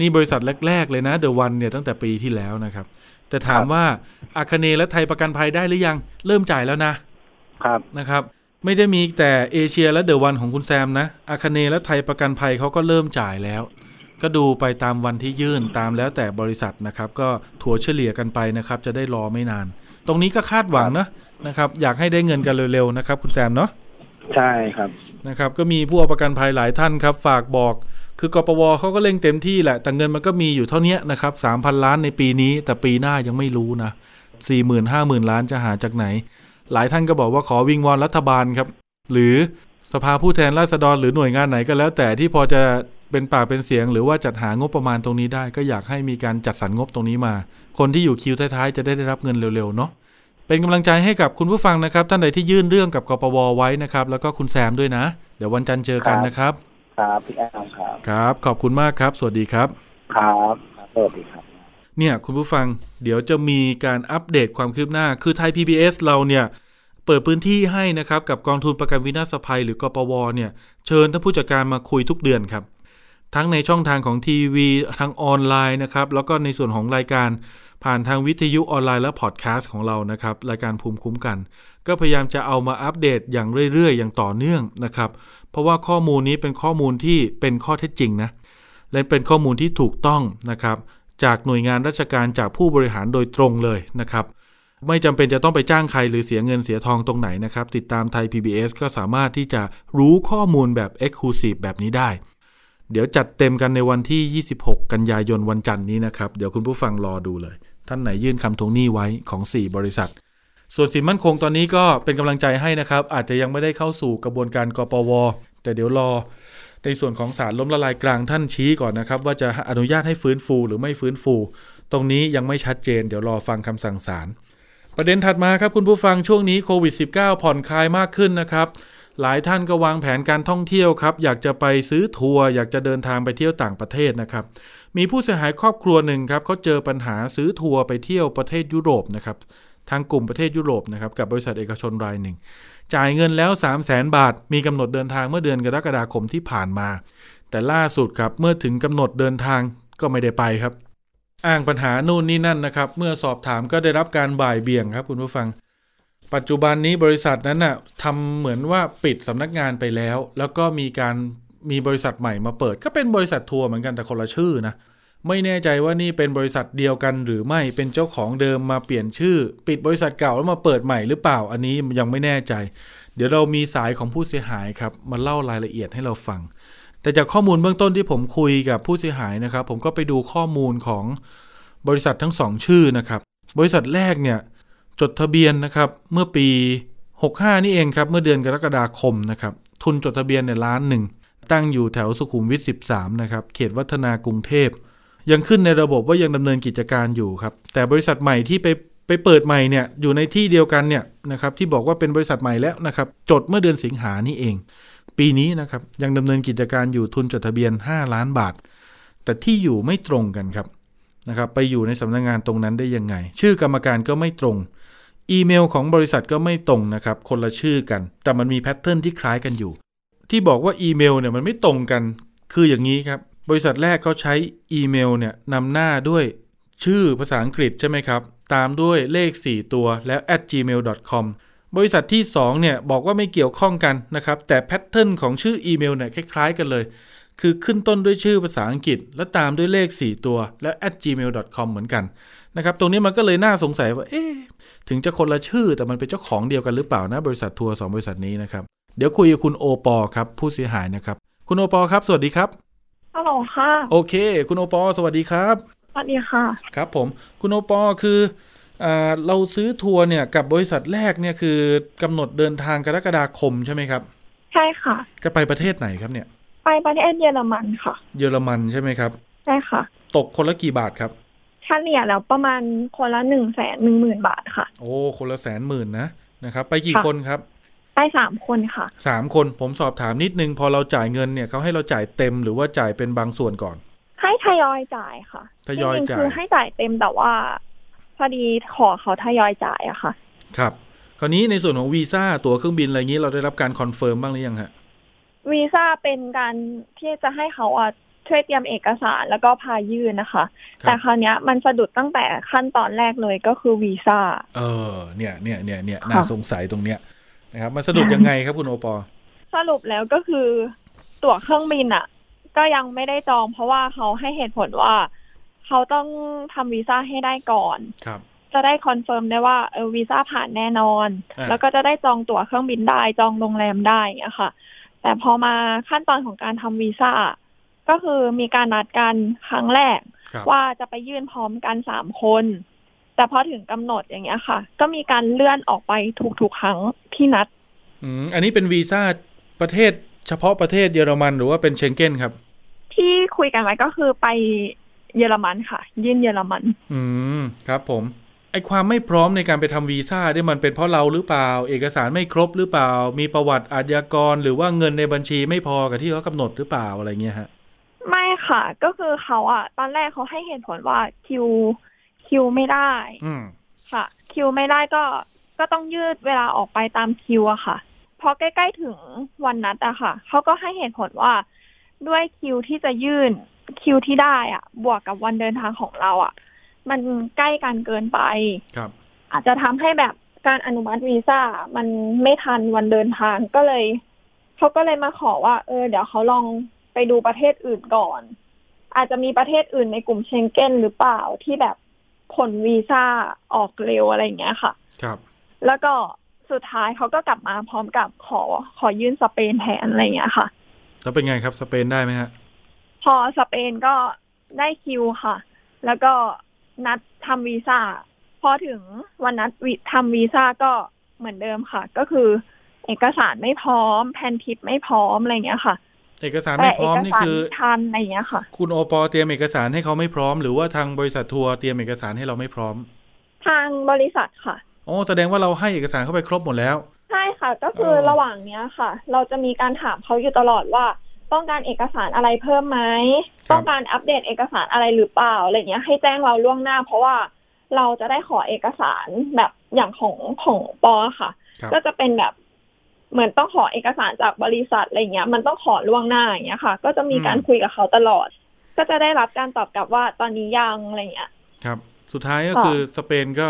นี่บริษัทแรกๆเลยนะเดอะวันเนี่ยตั้งแต่ปีที่แล้วนะครับแต่ถามว่าอัคเนย์และไทยประกันภัยได้หรือยังเริ่มจ่ายแล้วนะครับนะครับไม่ได้มีแต่เอเชียและเดอะวันของคุณแซมนะอัคเนย์และไทยประกันภัยเขาก็เริ่มจ่ายแล้วก็ดูไปตามวันที่ยื่นตามแล้วแต่บริษัทนะครับก็ถัวเฉลี่ยกันไปนะครับจะได้รอไม่นานตรงนี้ก็คาดหวังนะครับอยากให้ได้เงินกันเร็วๆนะครับคุณแซมเนาะใช่ครับนะครับก็มีผู้เอาประกันภัยหลายท่านครับฝากบอกคือกปวเขาก็เร่งเต็มที่แหละแต่เงินมันก็มีอยู่เท่านี้นะครับ 3,000 ล้านในปีนี้แต่ปีหน้ายังไม่รู้นะ 40,000 50,000 ล้านจะหาจากไหนหลายท่านก็บอกว่าขอวิงวอนรัฐบาลครับหรือสภาผู้แทนราษฎรหรือหน่วยงานไหนก็แล้วแต่ที่พอจะเป็นปากเป็นเสียงหรือว่าจัดหางบประมาณตรงนี้ได้ก็อยากให้มีการจัดสรรงบตรงนี้มาคนที่อยู่คิวท้ายๆจะได้รับเงินเร็วๆเนาะเป็นกำลังใจให้กับคุณผู้ฟังนะครับท่านใดที่ยื่นเรื่องกับกปวไว้นะครับแล้วก็คุณแซมด้วยนะเดี๋ยววันจันทร์เจอกันนะครับครับพี่แอมครับครับขอบคุณมากครับสวัสดีครับครับสวัสดีครับเนี่ยคุณผู้ฟังเดี๋ยวจะมีการอัปเดตความคืบหน้าคือไทย PBS เราเนี่ยเปิดพื้นที่ให้นะครับกับกองทุนประกันวินาศภัยหรือกปวเนี่ยเชิญท่านผู้จัดการมาคุยทุกเดือนครับทั้งในช่องทางของทีวีทางออนไลน์นะครับแล้วก็ในส่วนของรายการผ่านทางวิทยุออนไลน์และพอดแคสต์ของเรานะครับรายการภูมิคุ้มกันก็พยายามจะเอามาอัปเดตอย่างเรื่อยๆอย่างต่อเนื่องนะครับเพราะว่าข้อมูลนี้เป็นข้อมูลที่เป็นข้อเท็จจริงนะและเป็นข้อมูลที่ถูกต้องนะครับจากหน่วยงานราชการจากผู้บริหารโดยตรงเลยนะครับไม่จำเป็นจะต้องไปจ้างใครหรือเสียเงินเสียทองตรงไหนนะครับติดตามไทย PBS ก็สามารถที่จะรู้ข้อมูลแบบ Exclusive แบบนี้ได้เดี๋ยวจัดเต็มกันในวันที่26กันยายนวันจันทร์นี้นะครับเดี๋ยวคุณผู้ฟังรอดูเลยท่านไหนยื่นคำทวงหนี้ไว้ของ4บริษัทส่วนสินมั่นคงตอนนี้ก็เป็นกำลังใจให้นะครับอาจจะยังไม่ได้เข้าสู่กระบวนการกปวแต่เดี๋ยวรอในส่วนของศาลล้มละลายกลางท่านชี้ก่อนนะครับว่าจะอนุญาตให้ฟื้นฟูหรือไม่ฟื้นฟูตรงนี้ยังไม่ชัดเจนเดี๋ยวรอฟังคำสั่งศาลประเด็นถัดมาครับคุณผู้ฟังช่วงนี้โควิด-19 ผ่อนคลายมากขึ้นนะครับหลายท่านก็วางแผนการท่องเที่ยวครับอยากจะไปซื้อทัวร์อยากจะเดินทางไปเที่ยวต่างประเทศนะครับมีผู้เสียหายครอบครัวหนึ่งครับเขาเจอปัญหาซื้อทัวร์ไปเที่ยวประเทศยุโรปนะครับทางกลุ่มประเทศยุโรปนะครับกับบริษัทเอกชนรายหนึ่งจ่ายเงินแล้ว 300,000 บาทมีกำหนดเดินทางเมื่อเดือนกรกฎาคมที่ผ่านมาแต่ล่าสุดครับเมื่อถึงกำหนดเดินทางก็ไม่ได้ไปครับอ้างปัญหานู่นนี่นั่นนะครับเมื่อสอบถามก็ได้รับการบ่ายเบี่ยงครับคุณผู้ฟังปัจจุบันนี้บริษัทนั้นน่ะทำเหมือนว่าปิดสำนักงานไปแล้วแล้วก็มีบริษัทใหม่มาเปิดก็เป็นบริษัททัวร์เหมือนกันแต่คนละชื่อนะไม่แน่ใจว่านี่เป็นบริษัทเดียวกันหรือไม่เป็นเจ้าของเดิมมาเปลี่ยนชื่อปิดบริษัทเก่าแล้วมาเปิดใหม่หรือเปล่าอันนี้ยังไม่แน่ใจเดี๋ยวเรามีสายของผู้เสียหายครับมาเล่ารายละเอียดให้เราฟังแต่จากข้อมูลเบื้องต้นที่ผมคุยกับผู้เสียหายนะครับผมก็ไปดูข้อมูลของบริษัททั้ง2ชื่อนะครับบริษัทแรกเนี่ยจดทะเบียนนะครับเมื่อปี65นี่เองครับเมื่อเดือนกรกฎาคมนะครับทุนจดทะเบียนเนี่ย1,000,000ตั้งอยู่แถวสุขุมวิท13นะครับเขตวัฒนากรุงเทพยังขึ้นในระบบว่ายังดำเนินกิจการอยู่ครับแต่บริษัทใหม่ที่ไปเปิดใหม่เนี่ยอยู่ในที่เดียวกันเนี่ยนะครับที่บอกว่าเป็นบริษัทใหม่แล้วนะครับจดเมื่อเดือนสิงหานี่เองปีนี้นะครับยังดำเนินกิจการอยู่ทุนจดทะเบียน5,000,000 บาทแต่ที่อยู่ไม่ตรงกันครับนะครับไปอยู่ในสำนักงานตรงนั้นได้ยังไงชื่อกรรมการก็ไม่ตรงอีเมลของบริษัทก็ไม่ตรงนะครับคนละชื่อกันแต่มันมีแพทเทิร์นที่คล้ายกันอยู่ที่บอกว่าอีเมลเนี่ยมันไม่ตรงกันคืออย่างนี้ครับบริษัทแรกเขาใช้อีเมลเนี่ยนำหน้าด้วยชื่อภาษาอังกฤษใช่ไหมครับตามด้วยเลข4ตัวแล้ว @gmail.com บริษัทที่2เนี่ยบอกว่าไม่เกี่ยวข้องกันนะครับแต่แพทเทิร์นของชื่ออีเมลเนี่ยคล้ายๆกันเลยคือขึ้นต้นด้วยชื่อภาษาอังกฤษแล้วตามด้วยเลข4ตัวแล้ว @gmail.com เหมือนกันนะครับตรงนี้มันก็เลยน่าสงสัยว่าเอ๊ะถึงจะคนละชื่อแต่มันเป็นเจ้าของเดียวกันหรือเปล่านะบริษัททัวร์2บริษัทนี้นะครับเดี๋ยวคุยกับคุณโอปอครับผู้เสียหายนะครับคุณโอปอครับสวัสดีครับฮัลโหลค่ะโอเคคุณโอปอสวัสดีครับสวัสดีค่ะครับผมคุณโอปอคือเราซื้อทัวร์เนี่ยกับบริษัทแรกเนี่ยคือกำหนดเดินทางกรกฎาคมใช่ไหมครับใช่ค่ะจะไปประเทศไหนครับเนี่ยไปประเทศเยอรมันค่ะเยอรมันใช่ไหมครับใช่ค่ะตกคนละกี่บาทครับ เฉลี่ยแล้วประมาณคนละ 110,000 บาทค่ะโอ้คนละ 110,000 นะนะครับไปกี่คนครับไป3คนค่ะ3คนผมสอบถามนิดนึงพอเราจ่ายเงินเนี่ยเขาให้เราจ่ายเต็มหรือว่าจ่ายเป็นบางส่วนก่อนให้ทยอยจ่ายค่ะทยอยจ่ายคือให้จ่ายเต็มแต่ว่าพอดีขอเขาทยอยจ่ายอะค่ะครับคราวนี้ในส่วนของวีซ่าตั๋วเครื่องบินอะไรงี้เราได้รับการคอนเฟิร์มบ้างหรือยังฮะวีซ่าเป็นการที่จะให้เขาช่วยเตรียมเอกสารแล้วก็พายื่นนะคะแต่คราวนี้มันสะดุดตั้งแต่ขั้นตอนแรกเลยก็คือวีซ่าเนี่ยน่าสงสัยตรงเนี้ยนะครับมันสะดุดยังไงครับคุณโอปอสรุปแล้วก็คือตั๋วเครื่องบินอ่ะก็ยังไม่ได้จองเพราะว่าเขาให้เหตุผลว่าเขาต้องทำวีซ่าให้ได้ก่อนจะได้คอนเฟิร์มได้ว่าวีซ่าผ่านแน่นอนแล้วก็จะได้จองตั๋วเครื่องบินได้จองโรงแรมได้อะค่ะแต่พอมาขั้นตอนของการทำวีซ่าก็คือมีการนัดกันครั้งแรกว่าจะไปยื่นพร้อมกัน3คนแต่พอถึงกำหนดอย่างเงี้ยค่ะก็มีการเลื่อนออกไปทุกๆครั้งที่นัดอันนี้เป็นวีซ่าประเทศเฉพาะประเทศเยอรมันหรือว่าเป็นเชงเก้นครับที่คุยกันไว้ก็คือไปเยอรมันค่ะยื่นเยอรมันครับผมไอ้ความไม่พร้อมในการไปทำวีซ่าเนี่ยมันเป็นเพราะเราหรือเปล่าเอกสารไม่ครบหรือเปล่ามีประวัติอาชญากรหรือว่าเงินในบัญชีไม่พอกับที่เขากำหนดหรือเปล่าอะไรเงี้ยฮะไม่ค่ะก็คือเขาตอนแรกเขาให้เหตุผลว่าคิวไม่ได้ค่ะคิวไม่ได้ก็ต้องยืดเวลาออกไปตามคิวอะค่ะพอใกล้ๆถึงวันนัดอะค่ะเขาก็ให้เหตุผลว่าด้วยคิวที่จะยื่นคิวที่ได้อะบวกกับวันเดินทางของเราอะมันใกล้กันเกินไปอาจจะทำให้แบบการอนุมัติวีซ่ามันไม่ทันวันเดินทางก็เลยเขาก็เลยมาขอว่าเดี๋ยวเขาลองไปดูประเทศอื่นก่อนอาจจะมีประเทศอื่นในกลุ่มเชงเก้นหรือเปล่าที่แบบผลวีซ่าออกเร็วอะไรอย่างเงี้ยค่ะครับแล้วก็สุดท้ายเขาก็กลับมาพร้อมกับขอยื่นสเปนแทนอะไรอย่างเงี้ยค่ะแล้วเป็นไงครับสเปนได้ไหมฮะพอสเปนก็ได้คิวค่ะแล้วก็นัดทำวีซ่าพอถึงวันนัดทำวีซ่าก็เหมือนเดิมค่ะก็คือเอกสารไม่พร้อมแผนทิปไม่พร้อมอะไรอย่างเงี้ยค่ะเอกสารไม่พร้อมนี่คือทันอะไรอย่างเงี้ยค่ะคุณโอปอเตรียมเอกสารให้เขาไม่พร้อมหรือว่าทางบริษัททัวร์เตรียมเอกสารให้เราไม่พร้อมทางบริษัทค่ะอ๋อแสดงว่าเราให้เอกสารเข้าไปครบหมดแล้วใช่ค่ะก็คือระหว่างเนี้ยค่ะเราจะมีการถามเขาอยู่ตลอดว่าต้องการเอกสารอะไรเพิ่มไหมต้องการอัปเดตเอกสารอะไรหรือเปล่าอะไรเงี้ยให้แจ้งเราล่วงหน้าเพราะว่าเราจะได้ขอเอกสารแบบอย่างของปอค่ะก็จะเป็นแบบเหมือนต้องขอเอกสารจากบริษัทอะไรเงี้ยมันต้องขอล่วงหน้าอย่างเงี้ยค่ะก็จะมีการคุยกับเขาตลอดก็จะได้รับการตอบกลับว่าตอนนี้ยังอะไรเงี้ยครับสุดท้ายก็คือสเปนก็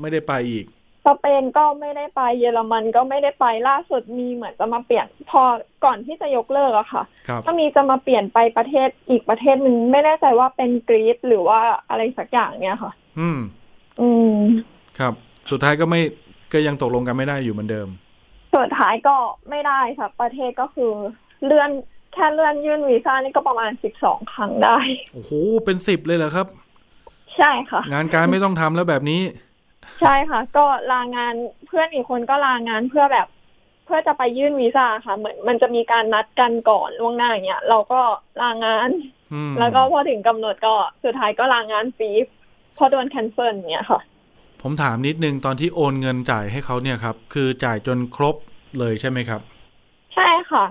ไม่ได้ไปอีกสเปนก็ไม่ได้ไปเยอรมันก็ไม่ได้ไปล่าสุดมีเหมือนจะมาเปลี่ยนพอก่อนที่จะยกเลิกอะค่ะก็มีจะมาเปลี่ยนไปประเทศอีกประเทศนึงไม่แน่ใจว่าเป็นกรีซหรือว่าอะไรสักอย่างเนี้ยค่ะครับสุดท้ายก็ไม่ก็ยังตกลงกันไม่ได้อยู่เหมือนเดิมสุดท้ายก็ไม่ได้ค่ะประเทศก็คือเลื่อนแค่เลื่อนยื่นวีซ่านี่ก็ประมาณ12ครั้งได้โอ้โหเป็น10เลยเหรอครับใช่ค่ะงานการไม่ต้องทำแล้วแบบนี้ใช่ค่ะก็ลางานเพื่อนอีกคนก็ลางานเพื่อจะไปยื่นวีซ่าค่ะเหมือนมันจะมีการนัดกันก่อนล่วงหน้าอย่างเงี้ยเราก็ลางานแล้วก็พอถึงกำหนดก็สุดท้ายก็ลางานฟรีพอโดนแคนเซิลอย่างเงี้ยค่ะผมถามนิดนึงตอนที่โอนเงินจ่ายให้เขาเนี่ยครับคือจ่ายจนครบเลยใช่ไหมครับใช่ค่ะ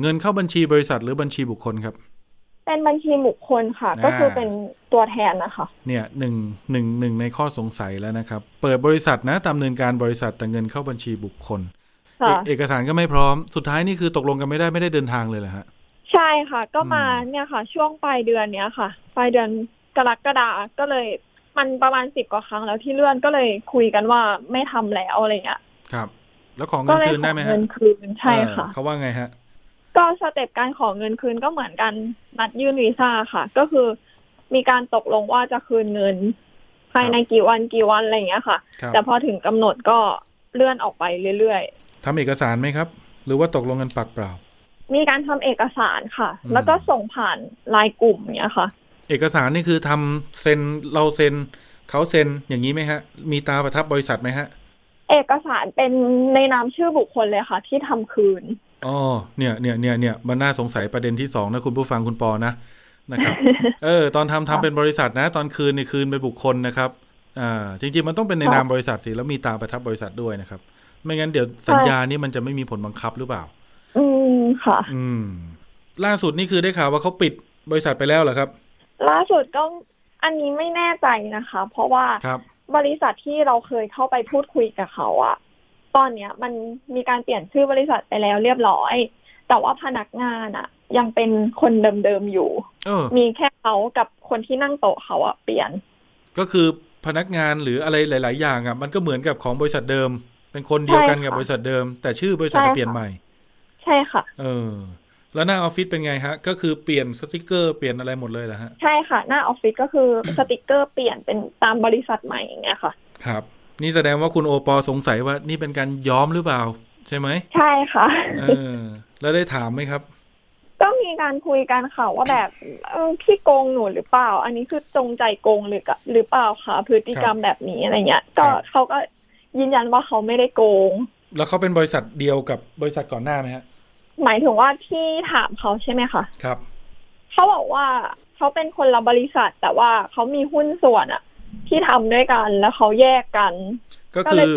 เงินเข้าบัญชีบริษัทหรือบัญชีบุคคลครับเป็นบัญชีบุคคลค่ะก็คือเป็นตัวแทนนะคะเนี่ยหนึ่งในข้อสงสัยแล้วนะครับเปิดบริษัทนะดำเนินการบริษัทแต่เงินเข้าบัญชีบุคคลเอกสารก็ไม่พร้อมสุดท้ายนี่คือตกลงกันไม่ได้เดินทางเลยเหรอฮะใช่ค่ะก็มาเนี่ยค่ะช่วงปลายเดือนเนี้ยค่ะปลายเดือนกรกฎาคมก็เลยมันประมาณ10กว่าครั้งแล้วที่เลื่อนก็เลยคุยกันว่าไม่ทำแล้วอะไรเงี้ยครับแล้วของเงินคืนได้ไหมฮะเงินคืนใช่ค่ะเขาว่าไงฮะก็สเต็ปการขอเงินคืนก็เหมือนกันนัดยื่นวีซ่าค่ะก็คือมีการตกลงว่าจะคืนเงินภายในกี่วันอะไรอย่างเงี้ยค่ะแต่พอถึงกำหนดก็เลื่อนออกไปเรื่อยๆทำเอกสารไหมครับหรือว่าตกลงกันปากเปล่ามีการทำเอกสารค่ะแล้วก็ส่งผ่านไลน์กลุ่มเงี้ยค่ะเอกสารนี่คือทำเซ็นเราเซ็นเขาเซ็นอย่างนี้ไหมฮะมีตราประทับบริษัทไหมฮะเอกสารเป็นในนามชื่อบุคคลเลยค่ะที่ทำคืนอ๋อเนี่ยมันน่าสงสัยประเด็นที่2นะคุณผู้ฟังคุณปอนะ นะครับตอนทำเป็นบริษัทนะตอนคืนในคืนเป็นบุคคลนะครับจริงๆมันต้องเป็นในนามบริษัทสิแล้วมีตาประทับบริษัทด้วยนะครับไม่งั้นเดี๋ยวสัญญานี่มันจะไม่มีผลบังคับหรือเปล่าค่ะล่าสุดนี่คือได้ข่าวว่าเขาปิดบริษัทไปแล้วเหรอครับล่าสุดก็อันนี้ไม่แน่ใจนะคะเพราะว่าบริษัทที่เราเคยเข้าไปพูดคุยกับเขาอะตอนเนี้ยมันมีการเปลี่ยนชื่อบริษัทไปแล้วเรียบร้อยแต่ว่าพนักงานอะยังเป็นคนเดิมๆอยู่มีแค่เขากับคนที่นั่งโต๊ะเขาอะเปลี่ยนก็คือพนักงานหรืออะไรหลายๆอย่างอะมันก็เหมือนกับของบริษัทเดิมเป็นคนเดียวกันกับบริษัทเดิมแต่ชื่อบริษัทเปลี่ยนใหม่ใช่ค่ะแล้วหน้าออฟฟิศเป็นไงฮะก็คือเปลี่ยนสติ๊กเกอร์เปลี่ยนอะไรหมดเลยเหรอฮะใช่ค่ะหน้าออฟฟิศก็คือ สติ๊กเกอร์เปลี่ยนเป็นตามบริษัทใหม่อย่างเงี้ยค่ะครับนี่แสดงว่าคุณโอปอสงสัยว่านี่เป็นการย้อมหรือเปล่าใช่ไหมใช่ค่ะแล้วได้ถามไหมครับก็มีการคุยกันค่ะว่าแบบพี่โกงหนูหรือเปล่าอันนี้คือจงใจโกงหรือเปล่าคะพฤติกรรมแบบนี้อะไรเงี้ยก็เขาก็ยืนยันว่าเขาไม่ได้โกงแล้วเขาเป็นบริษัทเดียวกับบริษัทก่อนหน้าไหมฮะหมายถึงว่าที่ถามเขาใช่ไหมคะครับเขาบอกว่าเขาเป็นคนละบริษัทแต่ว่าเขามีหุ้นส่วนอะที่ทำด้วยกันแล้วเขาแยกกันก็คือ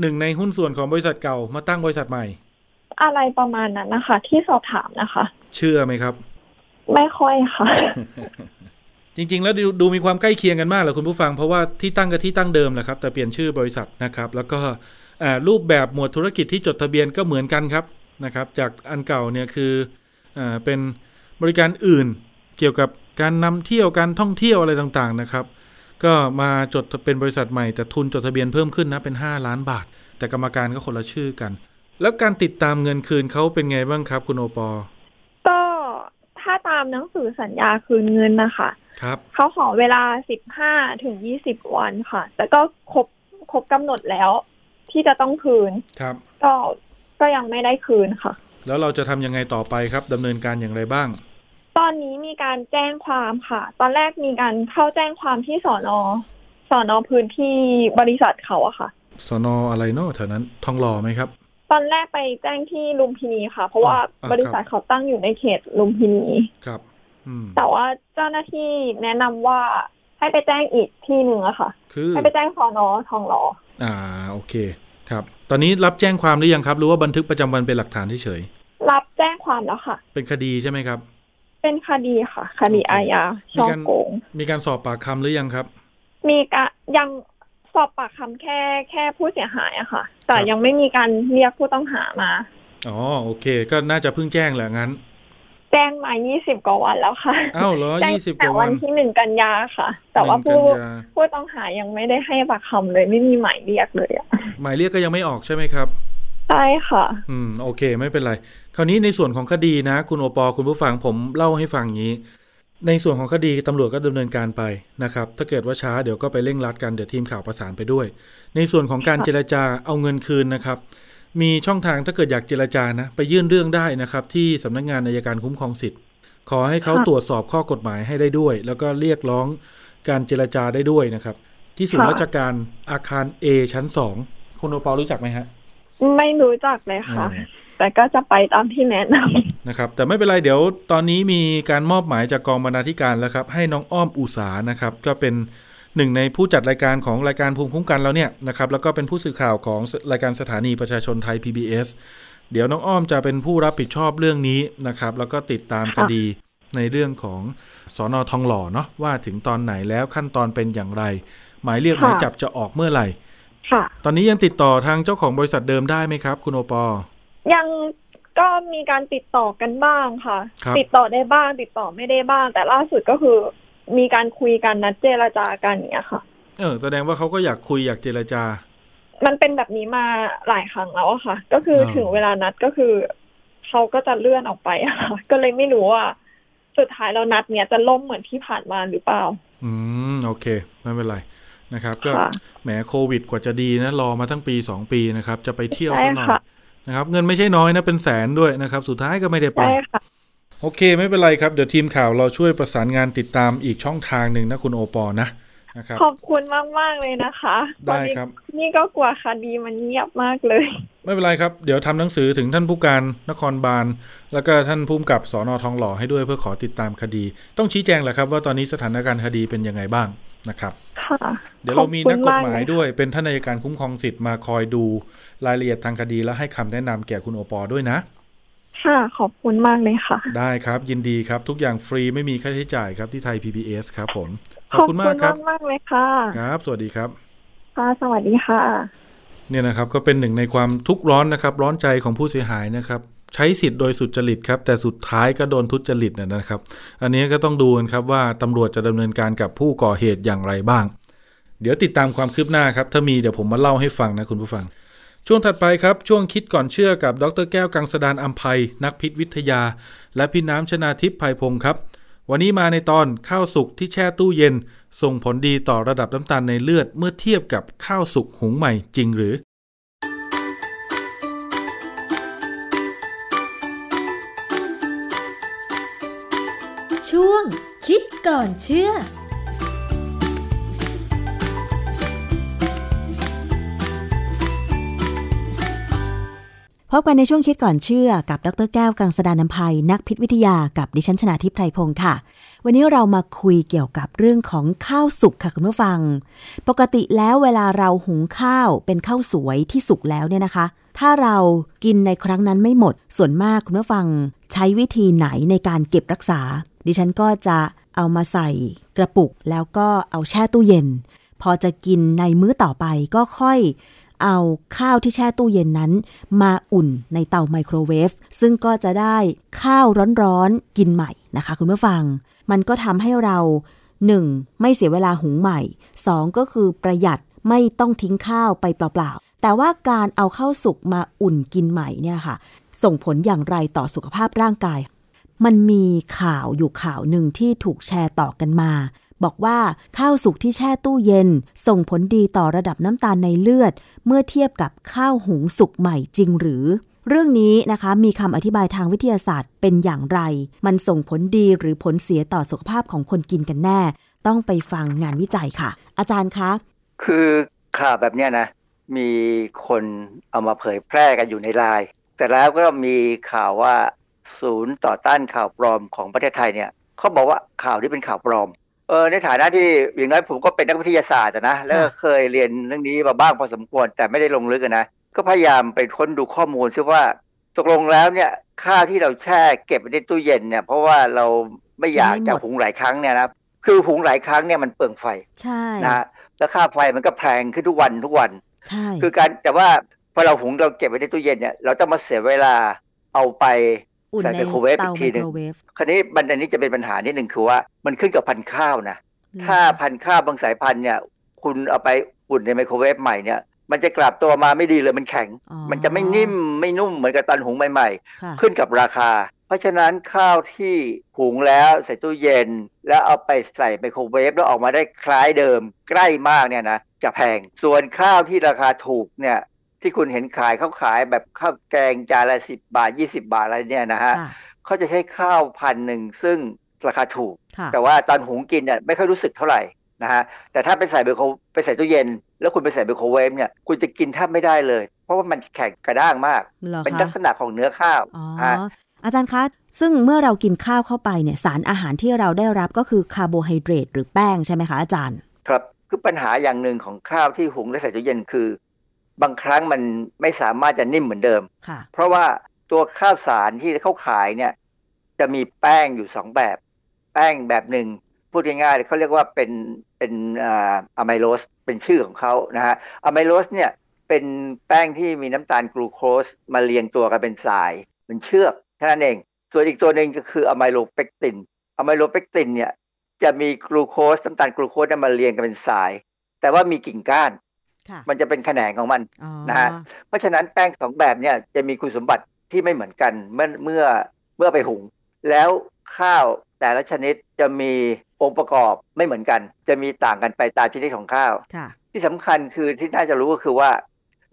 หนึ่งในหุ้นส่วนของบริษัทเก่ามาตั้งบริษัทใหม่อะไรประมาณนั้นนะคะที่สอบถามนะคะเชื่อไหมครับไม่ค่อยค่ะ จริงๆแล้วดูมีความใกล้เคียงกันมากเลยคุณผู้ฟังเพราะว่าที่ตั้งกับที่ตั้งเดิมแหละครับแต่เปลี่ยนชื่อบริษัทนะครับแล้วก็รูปแบบหมวดธุรกิจที่จดทะเบียนก็เหมือนกันครับนะครับจากอันเก่าเนี่ยคือเป็นบริการอื่นเกี่ยวกับการนำเที่ยวการท่องเที่ยวอะไรต่างๆนะครับก็มาจดเป็นบริษัทใหม่แต่ทุนจดทะเบียนเพิ่มขึ้นนะเป็น5 ล้านบาทแต่กรรมการก็คนละชื่อกันแล้วการติดตามเงินคืนเขาเป็นไงบ้างครับคุณโอปอก็ถ้าตามหนังสือสัญญาคืนเงินนะคะครับเขาขอเวลา15 ถึง 20 วันค่ะแต่ก็ครบกำหนดแล้วที่จะต้องคืนครับก็ยังไม่ได้คืนค่ะแล้วเราจะทำยังไงต่อไปครับดำเนินการอย่างไรบ้างตอนนี้มีการแจ้งความค่ะตอนแรกมีการเข้าแจ้งความที่สน.พื้นที่บริษัทเขาอะค่ะสน.อะไรเนาะแถวนั้นทองหล่อไหมครับตอนแรกไปแจ้งที่ลุมพินีค่ะเพราะว่าบริษัทเขาตั้งอยู่ในเขตลุมพินีครับแต่ว่าเจ้าหน้าที่แนะนำว่าให้ไปแจ้งอีกที่หนึ่งอะค่ะให้ไปแจ้งสน.ทองหล่อโอเคครับตอนนี้รับแจ้งความหรือยังครับหรือว่าบันทึกประจำวันเป็นหลักฐานเฉยๆรับแจ้งความแล้วค่ะเป็นคดีใช่ไหมครับเป็นคดีค่ะคดีอาญาช่อโกงมีการสอบปากคำหรือยังครับมีการยังสอบปากคำแค่ผู้เสียหายอะค่ะแต่ยังไม่มีการเรียกผู้ต้องหามาอ๋อโอเคก็น่าจะเพิ่งแจ้งแหละงั้นแจ้งมา20 กว่าวันแล้วค่ะอ้าวเหรอ20 กว่าวันที่1 กันยาค่ะแต่ว่าผู้ต้องหายังไม่ได้ให้ปากคำเลยไม่มีหมายเรียกเลยอะหมายเรียกก็ยังไม่ออกใช่ไหมครับใช่ค่ะโอเคไม่เป็นไรคราวนี้ในส่วนของคดีนะคุณโอปอคุณผู้ฟังผมเล่าให้ฟังงี้ในส่วนของคดีตำรวจก็ดำเนินการไปนะครับถ้าเกิดว่าช้าเดี๋ยวก็ไปเร่งรัดกันเดี๋ยวทีมข่าวประสานไปด้วยในส่วนของการเจรจาเอาเงินคืนนะครับมีช่องทางถ้าเกิดอยากเจรจานะไปยื่นเรื่องได้นะครับที่สำนักงานอัยการคุ้มครองสิทธิ์ขอให้เขาตรวจสอบข้อกฎหมายให้ได้ด้วยแล้วก็เรียกร้องการเจรจาได้ด้วยนะครับที่ศูนย์ราชการอาคาร A ชั้น 2คุณโอปอรู้จักไหมฮะไม่รู้จักเลยค่ะแต่ก็จะไปตามที่แนะนำนะครับแต่ไม่เป็นไรเดี๋ยวตอนนี้มีการมอบหมายจากกองบรรณาธิการแล้วครับให้น้องอ้อมอุษานะครับก็เป็นหนึ่งในผู้จัดรายการของรายการภูมิคุ้มกันแล้วเนี่ยนะครับแล้วก็เป็นผู้สื่อข่าวของรายการสถานีประชาชนไทย PBS เดี๋ยวน้องอ้อมจะเป็นผู้รับผิดชอบเรื่องนี้นะครับแล้วก็ติดตามคดีในเรื่องของสน.ทองหล่อเนาะว่าถึงตอนไหนแล้วขั้นตอนเป็นอย่างไรหมายเรียกหมายจับจะออกเมื่อไหร่ค่ะตอนนี้ยังติดต่อทางเจ้าของบริษัทเดิมได้ไหมครับคุณโอปอยังก็มีการติดต่อกันบ้างค่ะติดต่อได้บ้างติดต่อไม่ได้บ้างแต่ล่าสุดก็คือมีการคุยกันนัดเจรจากันอย่างเงี้ยค่ะแสดงว่าเขาก็อยากคุยอยากเจรจามันเป็นแบบนี้มาหลายครั้งแล้วค่ะก็คือถึงเวลานัดก็คือเขาก็จะเลื่อนออกไปค่ะก็เลยไม่รู้ว่าสุดท้ายเรานัดเนี้ยจะล่มเหมือนที่ผ่านมาหรือเปล่าโอเคไม่เป็นไรนะครับก็แหมโควิดกว่าจะดีนะรอมาตั้งปี2 ปีนะครับจะไปเที่ยวซะหน่อยนะครับเงินไม่ใช่น้อยนะเป็นแสนด้วยนะครับสุดท้ายก็ไม่ได้ไปโอเคไม่เป็นไรครับเดี๋ยวทีมข่าวเราช่วยประสานงานติดตามอีกช่องทางหนึ่งนะคุณโอปอนะครับขอบคุณมากๆเลยนะคะได้ครับนี่ก็กลัวคดีมันเงียบมากเลย ไม่เป็นไรครับเดี๋ยวทำหนังสือถึงท่านผู้การนครบาลแล้วก็ท่านผู้กำกับสน.ทองหล่อให้ด้วยเพื่อขอติดตามคดีต้องชี้แจงแหละครับว่าตอนนี้สถานการณ์คดีเป็นยังไงบ้างนะครับเดี๋ยวเรามีนักกฎหมายด้วยเป็นท่านอัยการคุ้มครองสิทธิ์มาคอยดูรายละเอียดทางคดีและให้คำแนะนำแก่คุณโอปอด้วยนะค่ะขอบคุณมากเลยค่ะได้ครับยินดีครับทุกอย่างฟรีไม่มีค่าใช้จ่ายครับที่ไทย PBS ครับผมขอบคุณมากครับขอบคุณมากเลยค่ะครับสวัสดีครับค่ะสวัสดีค่ะเนี่ยนะครับก็เป็นหนึ่งในความทุกข์ร้อนนะครับร้อนใจของผู้เสียหายนะครับใช้สิทธิ์โดยสุจริตครับแต่สุดท้ายก็โดนทุจริตนะครับอันนี้ก็ต้องดูกันครับว่าตำรวจจะดำเนินการกับผู้ก่อเหตุอย่างไรบ้างเดี๋ยวติดตามความคืบหน้าครับถ้ามีเดี๋ยวผมมาเล่าให้ฟังนะคุณผู้ฟังช่วงถัดไปครับช่วงคิดก่อนเชื่อกับดร.แก้วกังสดาลอำไพนักพิษวิทยาและพี่น้ำชนาทิพย์ไพพงศ์ครับวันนี้มาในตอนข้าวสุกที่แช่ตู้เย็นส่งผลดีต่อระดับน้ำตาลในเลือดเมื่อเทียบกับข้าวสุกหุงใหม่จริงหรือช่วงคิดก่อนเชื่อพบกันในช่วงคิดก่อนเชื่อกับดร.แก้วกังสดาลอำไพนักพิษวิทยากับดิฉันชนาทิพย์ไพพงศ์ค่ะวันนี้เรามาคุยเกี่ยวกับเรื่องของข้าวสุกค่ะคุณผู้ฟังปกติแล้วเวลาเราหุงข้าวเป็นข้าวสวยที่สุกแล้วเนี่ยนะคะถ้าเรากินในครั้งนั้นไม่หมดส่วนมากคุณผู้ฟังใช้วิธีไหนในการเก็บรักษาดิฉันก็จะเอามาใส่กระปุกแล้วก็เอาแช่ตู้เย็นพอจะกินในมื้อต่อไปก็ค่อยเอาข้าวที่แช่ตู้เย็นนั้นมาอุ่นในเตาไมโครเวฟซึ่งก็จะได้ข้าวร้อนๆกินใหม่นะคะคุณผู้ฟังมันก็ทำให้เรา 1. ไม่เสียเวลาหุงใหม่ 2. ก็คือประหยัดไม่ต้องทิ้งข้าวไปเปล่าๆแต่ว่าการเอาข้าวสุกมาอุ่นกินใหม่เนี่ยค่ะส่งผลอย่างไรต่อสุขภาพร่างกายมันมีข่าวอยู่ข่าวหนึ่งที่ถูกแชร์ต่อกันมาบอกว่าข้าวสุกที่แช่ตู้เย็นส่งผลดีต่อระดับน้ำตาลในเลือดเมื่อเทียบกับข้าวหุงสุกใหม่จริงหรือเรื่องนี้นะคะมีคำอธิบายทางวิทยาศาสตร์เป็นอย่างไรมันส่งผลดีหรือผลเสียต่อสุขภาพของคนกินกันแน่ต้องไปฟังงานวิจัยค่ะอาจารย์คะคือข่าวแบบนี้นะมีคนเอามาเผยแพร่กันอยู่ในไลน์แต่แล้วก็มีข่าวว่าศูนย์ต่อต้านข่าวปลอมของประเทศไทยเนี่ยเขาบอกว่าข่าวนี้เป็นข่าวปลอมในฐานะที่อย่างน้อยผมก็เป็นนักวิทยาศาสตร์นะแล้วเคยเรียนเรื่องนี้มาบ้างพอสมควรแต่ไม่ได้ลงลึกนะก็พยายามไปค้นดูข้อมูลซิว่าตกลงแล้วเนี่ยข้าวที่เราแช่เก็บไว้ในตู้เย็นเนี่ยเพราะว่าเราไม่อยากจะหุงหลายครั้งเนี่ยนะคือหุงหลายครั้งเนี่ยมันเปลืองไฟใช่นะแล้วค่าไฟมันก็แพงขึ้นทุกวันใช่คือการแต่ว่าพอเราหุงเราเก็บไว้ในตู้เย็นเนี่ยเราต้องมาเสียเวลาเอาไปใส่ไมโครเวฟอีกทีนึงคราวนี้บันไดนี้จะเป็นปัญหานิดนึงคือว่ามันขึ้นกับพันข้าวนะถ้าพันข้าวบางสายพันธุ์เนี่ยคุณเอาไปอุ่นในไมโครเวฟใหม่เนี่ยมันจะกลับตัวมาไม่ดีเลยมันแข็งมันจะไม่นิ่มไม่นุ่มเหมือนกับตอนหุงใหม่ๆขึ้นกับราคาเพราะฉะนั้นข้าวที่หุงแล้วใส่ตู้เย็นแล้วเอาไปใส่ไมโครเวฟแล้วออกมาได้คล้ายเดิมใกล้มากเนี่ยนะจะแพงส่วนข้าวที่ราคาถูกเนี่ยที่คุณเห็นขายเขาขายแบบข้าวแกงจานละ10 บาท20 บาทอะไรเนี่ยนะฮะเขาจะใช้ข้าวพันหนึ่งซึ่งราคาถูกแต่ว่าตอนหุงกินเนี่ยไม่ค่อยรู้สึกเท่าไหร่นะฮะแต่ถ้าไปใส่ตู้เย็นแล้วคุณไปใส่ไมโครเวฟเนี่ยคุณจะกินแทบไม่ได้เลยเพราะว่ามันแข็งกระด้างมากเป็นลักษณะของเนื้อข้าวอาจารย์คะซึ่งเมื่อเรากินข้าวเข้าไปเนี่ยสารอาหารที่เราได้รับก็คือคาร์โบไฮเดรตหรือแป้งใช่ไหมคะอาจารย์ครับคือปัญหาอย่างหนึ่งของข้าวที่หุงและใส่ตู้เย็นคือบางครั้งมันไม่สามารถจะนิ่มเหมือนเดิมเพราะว่าตัวข้าวสารที่เขาขายเนี่ยจะมีแป้งอยู่2แบบแป้งแบบหนึ่งพูดง่ายๆเขาเรียกว่าเป็นอะไมโลสเป็นชื่อของเขานะฮะอะไมโลสเนี่ยเป็นแป้งที่มีน้ำตาลกลูโคสมาเรียงตัวกันเป็นสายเป็นเชือกแค่นั้นเองส่วนอีกตัวหนึ่งก็คืออะไมโลเปกตินอะไมโลเปกตินเนี่ยจะมีกลูโคสน้ำตาลกลูโคสมาเรียงกันเป็นสายแต่ว่ามีกิ่งก้านมันจะเป็นแขนงของมันนะฮะเพราะฉะนั้นแป้ง2แบบเนี่ยจะมีคุณสมบัติที่ไม่เหมือนกันเมื่อไปหุงแล้วข้าวแต่ละชนิดจะมีองค์ประกอบไม่เหมือนกันจะมีต่างกันไปตามชนิดของข้าวที่สำคัญคือที่น่าจะรู้ก็คือว่า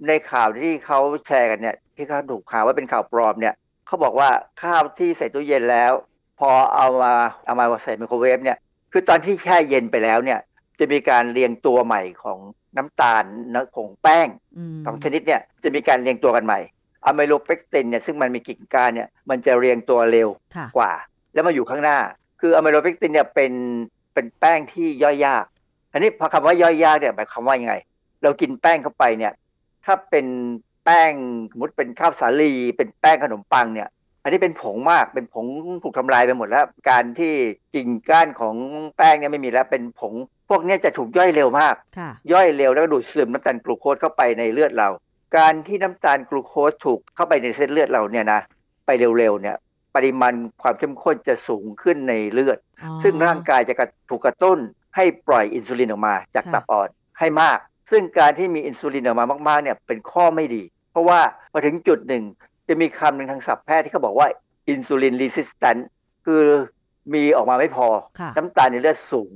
ในข่าวที่เขาแชร์กันเนี่ยที่เขาถูกข่าวว่าเป็นข่าวปลอมเนี่ยเขาบอกว่าข้าวที่ใส่ตู้เย็นแล้วพอเอามาใส่ไมโครเวฟเนี่ยคือตอนที่แช่เย็นไปแล้วเนี่ยจะมีการเรียงตัวใหม่ของ น้ำตาลนะผงแป้งสองชนิดเนี่ยจะมีการเรียงตัวกันใหม่อะไมโลเปกตินเนี่ยซึ่งมันมีกิ่งก้านเนี่ยมันจะเรียงตัวเร็วกว่าแล้วมาอยู่ข้างหน้าคืออะไมโลเปกตินเนี่ยเป็นแป้งที่ย่อยยากอันนี้พอคำว่าย่อยยากเนี่ยหมายความว่ายังไงเรากินแป้งเข้าไปเนี่ยถ้าเป็นแป้งสมมติเป็นข้าวสาลีเป็นแป้งขนมปังเนี่ยอันนี้เป็นผงมากเป็นผงถูกทำลายไปหมดแล้วการที่กิ่งก้านของแป้งเนี่ยไม่มีแล้วเป็นผงพวกนี้จะถูกย่อยเร็วมากย่อยเร็วแล้วก็ดูดซึมน้ำตาลกลูโคสเข้าไปในเลือดเราการที่น้ำตาลกลูโคสถูกเข้าไปในเส้นเลือดเราเนี่ยนะไปเร็วๆเนี่ยปริมาณความเข้มข้นจะสูงขึ้นในเลือดซึ่งร่างกายจะถูกกระตุ้นให้ปล่อยอินซูลินออกมาจากตับอ่อนให้มากซึ่งการที่มีอินซูลินออกมามากๆเนี่ยเป็นข้อไม่ดีเพราะว่าพอถึงจุดหนึ่งจะมีคำหนึ่งทางศัพท์แพทย์ที่เขาบอกว่าอินซูลินรีสิสแตนต์คือมีออกมาไม่พอน้ำตาลในเลือดสูง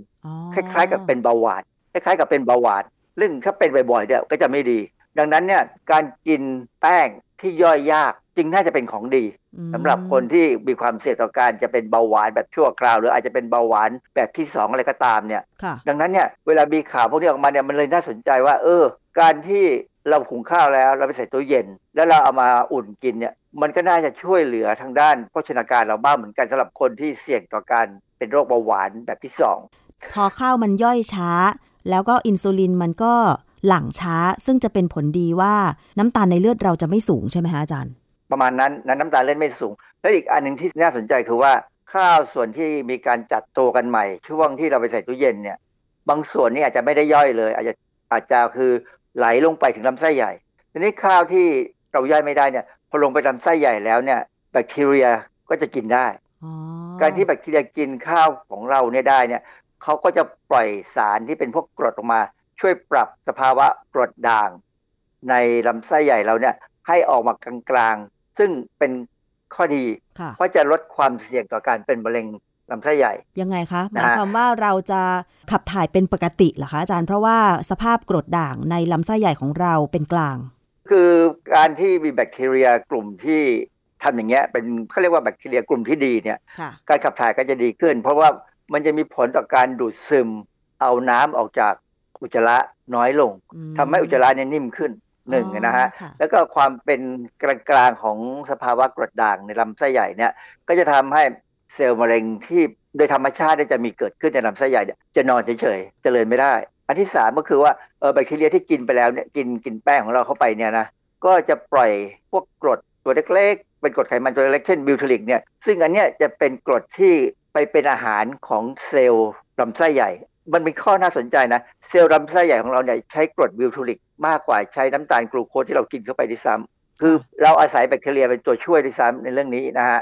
คล้ายๆกับเป็นเบาหวานคล้ายๆกับเป็นเบาหวานซึ่งถ้าเป็นบ่อยๆเนี่ยก็จะไม่ดีดังนั้นเนี่ยการกินแป้งที่ย่อยยากจึงน่าจะเป็นของดีสำหรับคนที่มีความเสี่ยงต่อการจะเป็นเบาหวานแบบชั่วคราวหรืออาจจะเป็นเบาหวานแบบที่2อะไรก็ตามเนี่ยดังนั้นเนี่ยเวลามีข่าวพวกนี้ออกมาเนี่ยมันเลยน่าสนใจว่าการที่เราหุงข้าวแล้วเราไปใส่ตู้เย็นแล้วเราเอามาอุ่นกินเนี่ยมันก็น่าจะช่วยเหลือทางด้านโภชนาการเราบ้างเหมือนกันสำหรับคนที่เสี่ยงต่อการเป็นโรคเบาหวานแบบที่2พอข้าวมันย่อยช้าแล้วก็อินซูลินมันก็หลั่งช้าซึ่งจะเป็นผลดีว่าน้ำตาลในเลือดเราจะไม่สูงใช่ไหมคะอาจารย์ประมาณนั้นน้ำตาลเลือดไม่สูงและอีกอันหนึ่งที่น่าสนใจคือว่าข้าวส่วนที่มีการจัดตัวกันใหม่ช่วงที่เราไปใส่ตู้เย็นเนี่ยบางส่วนนี่อาจจะไม่ได้ย่อยเลยอาจจะคือไหลลงไปถึงลำไส้ใหญ่ทีนี้ข้าวที่เราย่อยไม่ได้เนี่ยพอลงไปลำไส้ใหญ่แล้วเนี่ยแบคทีเรียก็จะกินได้การที่แบคทีเรียกินข้าวของเราเนี่ยได้เนี่ยเขาก็จะปล่อยสารที่เป็นพวกกรดออกมาช่วยปรับสภาวะกรดด่างในลำไส้ใหญ่เราเนี่ยให้ออกมากลางๆซึ่งเป็นข้อดีเพราะจะลดความเสี่ยงต่อการเป็นมะเร็งลำไส้ใหญ่ยังไงคะหมายความว่าเราจะขับถ่ายเป็นปกติเหรอคะอาจารย์เพราะว่าสภาพกรดด่างในลำไส้ใหญ่ของเราเป็นกลางคือการที่มีแบคทีเรียกลุ่มที่ทำอย่างเงี้ยเป็นเขาเรียกว่าแบคทีเรียกลุ่มที่ดีเนี่ยการขับถ่ายก็จะดีขึ้นเพราะว่ามันจะมีผลต่อการดูดซึมเอาน้ำออกจากอุจจาระน้อยลงทำให้อุจจาระเนี่ยนิ่มขึ้นหนึ่งนะฮะแล้วก็ความเป็นกลางๆของสภาวะกรดด่างในลำไส้ใหญ่เนี่ยก็จะทำให้เซลล์มะเร็งที่โดยธรรมชาติจะมีเกิดขึ้นในลำไส้ใหญ่จะนอนเฉยๆเจริญไม่ได้อันที่3ก็คือว่าแบคทีเรียที่กินไปแล้วเนี่ยกินแป้งของเราเข้าไปเนี่ยนะก็จะปล่อยพวกกรดตัวเล็กๆเป็นกรดไขมันตัวเล็กเช่นบิวทิลิกเนี่ยซึ่งอันเนี้ยจะเป็นกรดที่ไปเป็นอาหารของเซลล์ลำไส้ใหญ่มันเป็นข้อน่าสนใจนะเซลล์ลำไส้ใหญ่ของเราเนี่ยใช้กรดบิวทิลิกมากกว่าใช้น้ำตาลกลูโคสที่เรากินเข้าไปด้วยซ้ำคือเราอาศัยแบคทีเรียเป็นตัวช่วยด้วยซ้ำในเรื่องนี้นะฮะ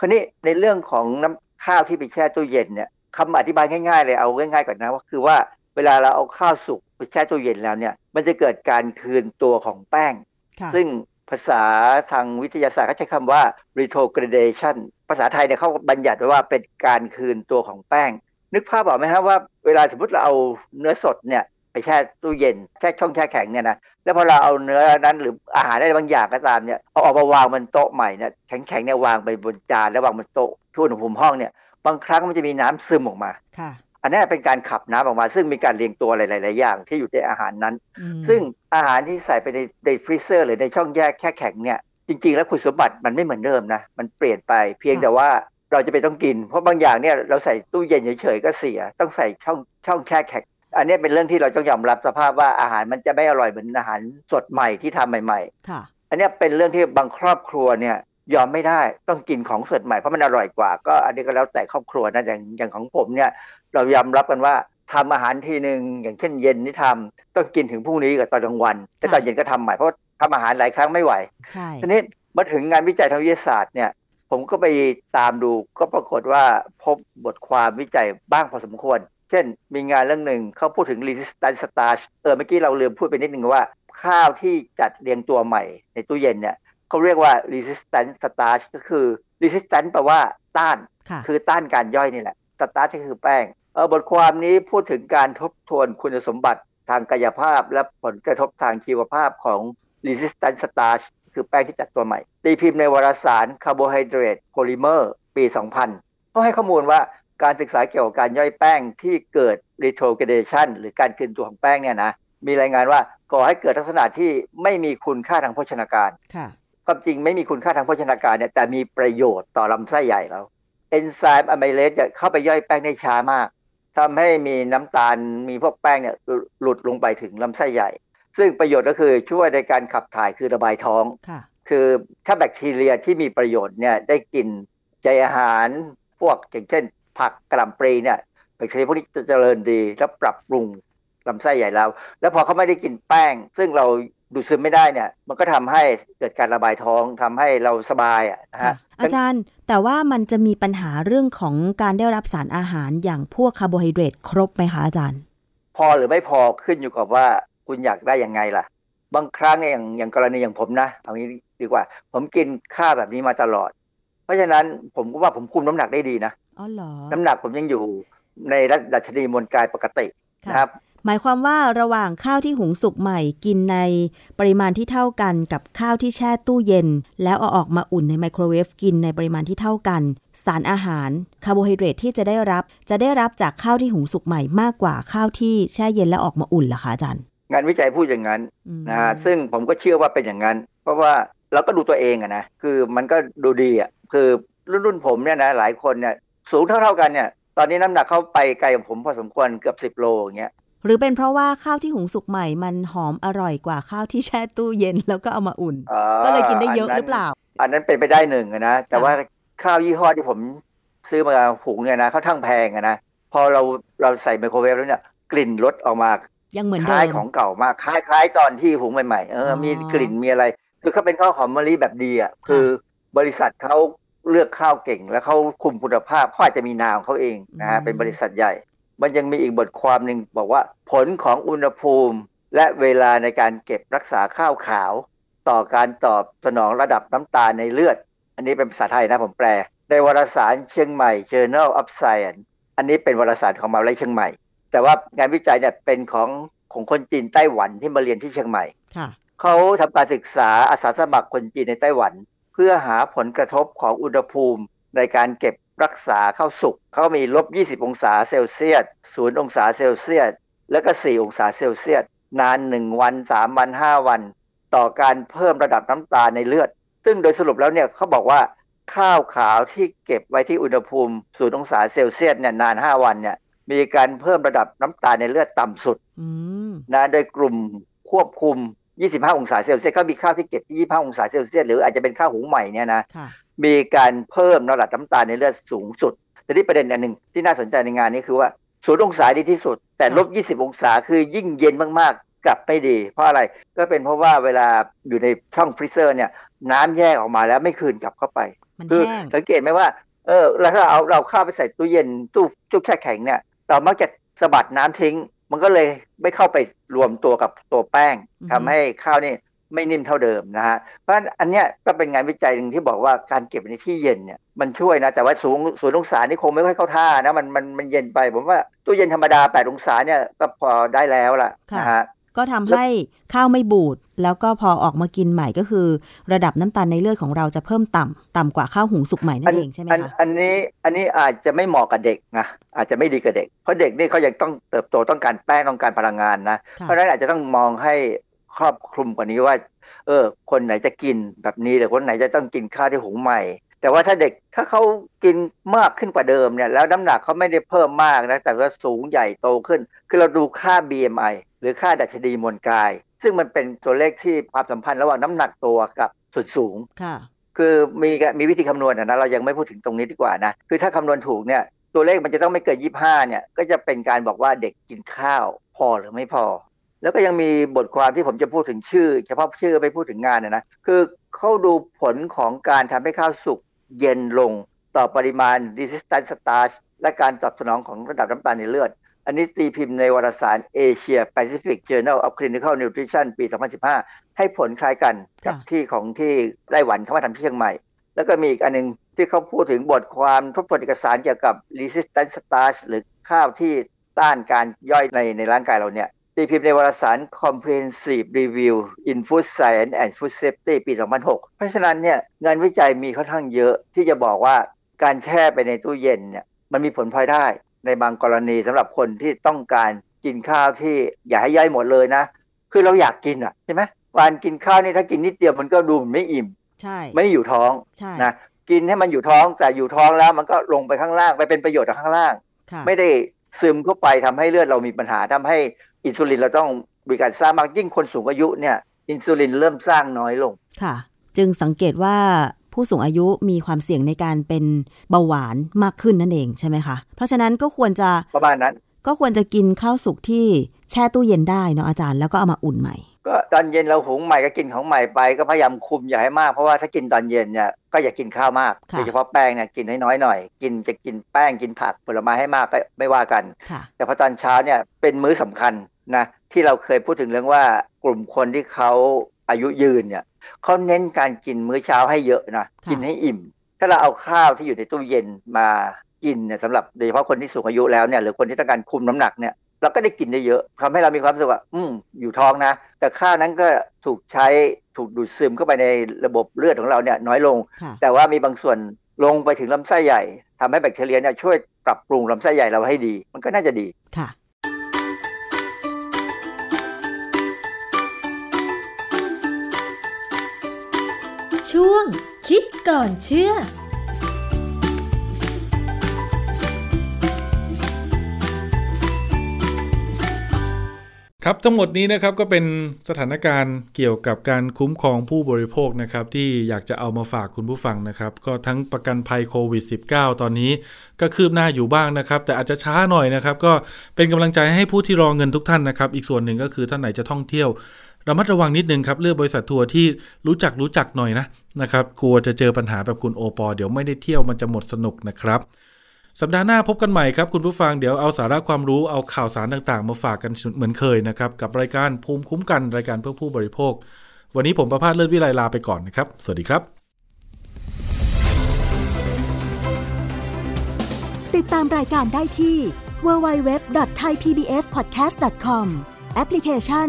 คราวนี้ในเรื่องของน้ำข้าวที่ไปแช่ตู้เย็นเนี่ยคำอธิบายง่ายๆเลยเอาง่ายๆก่อนนะว่าคือว่าเวลาเราเอาข้าวสุกไปแช่ตู้เย็นแล้วเนี่ยมันจะเกิดการคืนตัวของแป้งซึ่งภาษาทางวิทยาศาสตร์เขาใช้คำว่า retrogradation ภาษาไทยเนี่ยเขาบัญญัติไว้ว่าเป็นการคืนตัวของแป้งนึกภาพออกไหมครับว่าเวลาสมมติเราเอาเนื้อสดเนี่ยไปแช่ตู้เย็นแช่ช่องแช่แข็งเนี่ยนะแล้วพอเราเอาเนื้อนั้นหรืออาหารได้บางอย่างก็ตามเนี่ยเอาออกมาวางบนโต๊ะใหม่เนี่ยแข็งๆเนี่ยวางไปบนจานแล้ววางบนโต๊ะที่อุณหภูมิห้องเนี่ยบางครั้งมันจะมีน้ำซึมออกมาอันนี้เป็นการขับน้ำออกมาซึ่งมีการเรียงตัวหลายๆอย่างที่อยู่ในอาหารนั้นซึ่งอาหารที่ใส่ไปในฟรีเซอร์หรือในช่องแช่แข็งเนี่ยจริงๆแล้วคุณสมบัติมันไม่เหมือนเดิมนะมันเปลี่ยนไปเพียงแต่ว่าเราจะไปต้องกินเพราะบางอย่างเนี่ยเราใส่ตู้เย็นเฉยๆก็เสียต้องใส่ช่องแช่แข็งอันนี้เป็นเรื่องที่เราต้องยอมรับสภาพว่าอาหารมันจะไม่อร่อยเหมือนอาหารสดใหม่ที่ทำใหม่ๆอันนี้เป็นเรื่องที่บางครอบครัวเนี่ยยอมไม่ได้ต้องกินของสดใหม่เพราะมันอร่อยกว่าก็อันนี้ก็แล้วแต่ครอบครัวนะอย่างของผมเนี่ยเรายอมรับกันว่าทำอาหารทีนึงอย่างเช่นเย็นนี่ทำต้องกินถึงพรุ่งนี้กับตอนกลางวันแต่ตอนเย็นก็ทำใหม่เพราะทำอาหารหลายครั้งไม่ไหวทีนี้มาถึงงานวิจัยทางวิทยาศาสตร์เนี่ยผมก็ไปตามดูก็ปรากฏว่าพบบทความวิจัยบ้างพอสมควรเช่นมีงานเรื่องหนึ่งเขาพูดถึง resistant starch เมื่อกี้เราลืมพูดไปนิดนึงว่าข้าวที่จัดเรียงตัวใหม่ในตู้เย็นเนี่ยเขาเรียกว่า resistant starch ก็คือ resistant แปลว่าต้านคือต้านการย่อยนี่แหละ starch ก็คือแป้งบทความนี้พูดถึงการทบทวนคุณสมบัติทางกายภาพและผลกระทบทางชีวภาพของ resistant starchคือแป้งที่จัดตัวใหม่ตีพิมพ์ในวารสาร Carbohydrate Polymer ปี 2000 ก็ให้ข้อมูลว่าการศึกษาเกี่ยวกับการย่อยแป้งที่เกิด retrogradation หรือการคืนตัวของแป้งเนี่ยนะ มีรายงานว่าก่อให้เกิดลักษณะที่ไม่มีคุณค่าทางโภชนาการความจริงไม่มีคุณค่าทางโภชนาการเนี่ยแต่มีประโยชน์ต่อลำไส้ใหญ่เราเอนไซม์อะไมเลสจะเข้าไปย่อยแป้งได้ช้ามากทำให้มีน้ำตาลมีพวกแป้งเนี่ยหลุดลงไปถึงลำไส้ใหญ่ซึ่งประโยชน์ก็คือช่วยในการขับถ่ายคือระบายท้องคือถ้าแบคทีเรียที่มีประโยชน์เนี่ยได้กินใยอาหารพวกอย่างเช่นผักกะหล่ำปลีเนี่ยแบคทีเรียพวกนี้จะเจริญดีแล้วปรับปรุงลำไส้ใหญ่เราแล้วพอเขาไม่ได้กินแป้งซึ่งเราดูดซึมไม่ได้เนี่ยมันก็ทำให้เกิดการระบายท้องทำให้เราสบายนะฮะอาจารย์แต่ว่ามันจะมีปัญหาเรื่องของการได้รับสารอาหารอย่างพวกคาร์โบไฮเดรตครบไหมคะอาจารย์พอหรือไม่พอขึ้นอยู่กับว่าคุณอยากได้ยังไงล่ะบางครั้งอย่างกรณีอย่างผมนะเอางี้ดีกว่าผมกินข้าวแบบนี้มาตลอดเพราะฉะนั้นผมก็ว่าผมคุมน้ำหนักได้ดีนะอ๋อเหรอน้ำหนักผมยังอยู่ในดัชนีมวลกายปกตินะครับหมายความว่าระหว่างข้าวที่หุงสุกใหม่กินในปริมาณที่เท่ากันกับข้าวที่แช่ตู้เย็นแล้วเอาออกมาอุ่นในไมโครเวฟกินในปริมาณที่เท่ากันสารอาหารคาร์โบไฮเดรตที่จะได้รับจากข้าวที่หุงสุกใหม่มากกว่าข้าวที่แช่เย็นแล้วออกมาอุ่นเหรอคะอาจารย์งานวิจัยพูดอย่างนั้นนะซึ่งผมก็เชื่อว่าเป็นอย่างนั้นเพราะว่าเราก็ดูตัวเองอะนะคือมันก็ดูดีอะคือรุ่นผมเนี่ยนะหลายคนเนี่ยสูงเท่ากันเนี่ยตอนนี้น้ำหนักเขาไปไกลกว่าผมพอสมควรเกือบ10โลอย่างเงี้ยหรือเป็นเพราะว่าข้าวที่หุงสุกใหม่มันหอมอร่อยกว่าข้าวที่แช่ตู้เย็นแล้วก็เอามาอุ่นก็เลยกินได้เยอะหรือเปล่าอันนั้นเป็นไปได้หนึ่งนะแต่ว่าข้าวยี่ห้อที่ผมซื้อมาหุงเนี่ยนะเขาทั้งแพงนะพอเราใส่ไมโครเวฟแล้วเนี่ยกลิ่นรสออกมายังเหมือนเดิมคล้ายของเก่ามากคล้ายตอนที่หุงใหม่ๆมีกลิ่นมีอะไรคือเขาเป็นข้าวหอมมะลิแบบดีอ่ะคือบริษัทเขาเลือกข้าวเก่งแล้วเขาคุมคุณภาพเขาอาจจะมีนามเขาเองนะฮะเป็นบริษัทใหญ่มันยังมีอีกบทความหนึ่งบอกว่าผลของอุณหภูมิและเวลาในการเก็บรักษาข้าวขาวต่อการตอบสนองระดับน้ำตาลในเลือดอันนี้เป็นภาษาไทยนะผมแปลในวารสารเชียงใหม่ Journal of Science อันนี้เป็นวารสารของมหาวิทยาลัยเชียงใหม่แต่ว่างานวิจัยเนี่ยเป็นของคนจีนไต้หวันที่มาเรียนที่เชียงใหม่เขาทำการศึกษาอาสาสมัครคนจีนในไต้หวันเพื่อหาผลกระทบของอุณหภูมิในการเก็บรักษาข้าวสุกเขามีลบ20องศาเซลเซียส0องศาเซลเซียสแล้วก็4องศาเซลเซียสนาน1วัน3วัน5วันต่อการเพิ่มระดับน้ำตาลในเลือดซึ่งโดยสรุปแล้วเนี่ยเขาบอกว่าข้าวขาวที่เก็บไว้ที่อุณหภูมิ0องศาเซลเซียสเนี่ยนาน5วันเนี่ยมีการเพิ่มระดับน้ำตาลในเลือดต่ำสุดนะโดยกลุ่มควบคุม25องศาเซลเซียสเขามีข้าวที่เก็บที่25องศาเซลเซียสหรืออาจจะเป็นข้าวหุงใหม่เนี่ยนะมีการเพิ่มระดับน้ำตาลในเลือดสูงสุดแต่ที่ประเด็นอันหนึ่งที่น่าสนใจในงานนี้คือว่า0องศาดีที่สุดแต่ลบ20องศาคือยิ่งเย็นมากๆกลับไม่ดีเพราะอะไรก็เป็นเพราะว่าเวลาอยู่ในช่องฟรีเซอร์เนี่ยน้ำแยกออกมาแล้วไม่คืนกลับเข้าไปคือสังเกตไหมว่าแล้วถ้าเราข้าวไปใส่ตู้เย็นตู้แช่แข็งเนี่ยเรามักจะสะบัดน้ำทิ้งมันก็เลยไม่เข้าไปรวมตัวกับตัวแป้งทำให้ข้าวนี่ไม่นิ่มเท่าเดิมนะฮะเพราะฉะนั้นอันเนี้ยก็เป็นงานวิจัยหนึ่งที่บอกว่าการเก็บในที่เย็นเนี่ยมันช่วยนะแต่ว่า0องศานี่คงไม่ค่อยเข้าท่านะมันเย็นไปผมว่าตู้เย็นธรรมดา8องศาเนี่ยก็พอได้แล้วล่ะนะฮะก็ทำให้ข้าวไม่บูดแล้วก็พอออกมากินใหม่ก็คือระดับน้ำตาลในเลือดของเราจะเพิ่มต่ำกว่าข้าวหุงสุกใหม่นั่นเองใช่ไหมคะอันนี้อาจจะไม่เหมาะกับเด็กนะอาจจะไม่ดีกับเด็กเพราะเด็กนี่เขายังต้องเติบโตต้องการแป้งต้องการพลังงานนะเพราะฉะนั้นอาจจะต้องมองให้ครอบคลุมกว่านี้ว่าคนไหนจะกินแบบนี้หรือคนไหนจะต้องกินข้าวที่หุงใหม่แต่ว่าถ้าเด็กถ้าเขากินมากขึ้นกว่าเดิมเนี่ยแล้วน้ำหนักเขาไม่ได้เพิ่มมากนะแต่ว่าสูงใหญ่โตขึ้นคือเราดูค่า BMI หรือค่าดัชนีมวลกายซึ่งมันเป็นตัวเลขที่ความสัมพันธ์ระหว่างน้ำหนักตัวกับส่วนสูงคือมีวิธีคำนวณนะเรายังไม่พูดถึงตรงนี้ดีกว่านะคือถ้าคำนวณถูกเนี่ยตัวเลขมันจะต้องไม่เกิน25เนี่ยก็จะเป็นการบอกว่าเด็กกินข้าวพอหรือไม่พอแล้วก็ยังมีบทความที่ผมจะพูดถึงชื่อเฉพาะชื่อไม่พูดถึงงานนะคือเขาดูผลของการทำให้ข้าวสุกเย็นลงต่อปริมาณ resistance starch และการตอบสนองของระดับน้ำตาลในเลือดอันนี้ตีพิมพ์ในวารสาร Asia Pacific Journal of Clinical Nutrition ปี 2015 ให้ผลคล้ายกันกับที่ของที่ไต้หวันเขามาทำที่เชียงใหม่แล้วก็มีอีกอันนึงที่เขาพูดถึงบทความทบทวนเอกสารเกี่ยวกับ resistance starch หรือข้าวที่ต้านการย่อยในร่างกายเราเนี่ยตีพิมพ์ในวารสาร Comprehensive Review in Food Science and Food Safety ปี 2006 เพราะฉะนั้นเนี่ยงานวิจัยมีค่อนข้างเยอะที่จะบอกว่าการแช่ไปในตู้เย็นเนี่ยมันมีผลพลอยได้ในบางกรณีสำหรับคนที่ต้องการ กินข้าวที่อย่าให้ย่อยหมดเลยนะคือเราอยากกินอ่ะใช่ไหมวันกินข้าวนี่ถ้ากินนิดเดียวมันก็ดูเหมือนไม่อิ่มใช่ไม่อยู่ท้องนะกินให้มันอยู่ท้องแต่อยู่ท้องแล้วมันก็ลงไปข้างล่างไปเป็นประโยชน์ต่อข้างล่างไม่ได้ซึมเข้าไปทำให้เลือดเรามีปัญหาทำให้อินซูลินเราต้องมีการสร้างมากยิ่งคนสูงอายุเนี่ยอินซูลินเริ่มสร้างน้อยลงค่ะจึงสังเกตว่าผู้สูงอายุมีความเสี่ยงในการเป็นเบาหวานมากขึ้นนั่นเองใช่ไหมคะเพราะฉะนั้นก็ควรจะประมาณนั้นก็ควรจะกินข้าวสุกที่แช่ตู้เย็นได้เนาะอาจารย์แล้วก็เอามาอุ่นใหม่ก็ตอนเย็นเราหุงใหม่ก็กินของใหม่ไปก็พยายามคุมอย่าให้มากเพราะว่าถ้ากินตอนเย็นเนี่ยก็อย่ากินข้าวมากโดยเฉพาะแป้งเนี่ยกินน้อยๆหน่อยกินจะกินแป้งกินผักผลไม้ให้มากก็ไม่ว่ากันแต่พอตอนเช้าเนี่ยเป็นมื้อสำคัญนะที่เราเคยพูดถึงเรื่องว่ากลุ่มคนที่เขาอายุยืนเนี่ยเขาเน้นการกินมื้อเช้าให้เยอะนะกินให้อิ่มถ้าเราเอาข้าวที่อยู่ในตู้เย็นมากินเนี่ยสำหรับโดยเฉพาะคนที่สูงอายุแล้วเนี่ยหรือคนที่ต้องการคุมน้ำหนักเนี่ยเราก็ได้กินได้เยอะทำให้เรามีความรู้สึกว่าอยู่ท้องนะแต่ข้าวนั้นก็ถูกใช้ถูกดูดซึมเข้าไปในระบบเลือดของเราเนี่ยน้อยลงแต่ว่ามีบางส่วนลงไปถึงลำไส้ใหญ่ทำให้แบคทีเรียเนี่ยช่วยปรับปรุงลำไส้ใหญ่เราให้ดีมันก็น่าจะดีค่ะช่วงคิดก่อนเชื่อครับทั้งหมดนี้นะครับก็เป็นสถานการณ์เกี่ยวกับการคุ้มครองผู้บริโภคนะครับที่อยากจะเอามาฝากคุณผู้ฟังนะครับก็ทั้งประกันภัยโควิด -19 ตอนนี้ก็คืบหน้าอยู่บ้างนะครับแต่อาจจะช้าหน่อยนะครับก็เป็นกำลังใจให้ผู้ที่รอเงินทุกท่านนะครับอีกส่วนหนึ่งก็คือท่านไหนจะท่องเที่ยวระมัดระวังนิดนึงครับเลือกบริษัททัวร์ที่รู้จักหน่อยนะครับกลัวจะเจอปัญหาแบบคุณโอปอเดี๋ยวไม่ได้เที่ยวมันจะหมดสนุกนะครับสัปดาห์หน้าพบกันใหม่ครับคุณผู้ฟังเดี๋ยวเอาสาระความรู้เอาข่าวสารต่างๆมาฝากกันเหมือนเคยนะครับกับรายการภูมิคุ้มกันรายการเพื่อผู้บริโภควันนี้ผมประภาสเลิศวิไลลาไปก่อนนะครับสวัสดีครับติดตามรายการได้ที่ www.thaipbspodcast.com แอปพลิเคชัน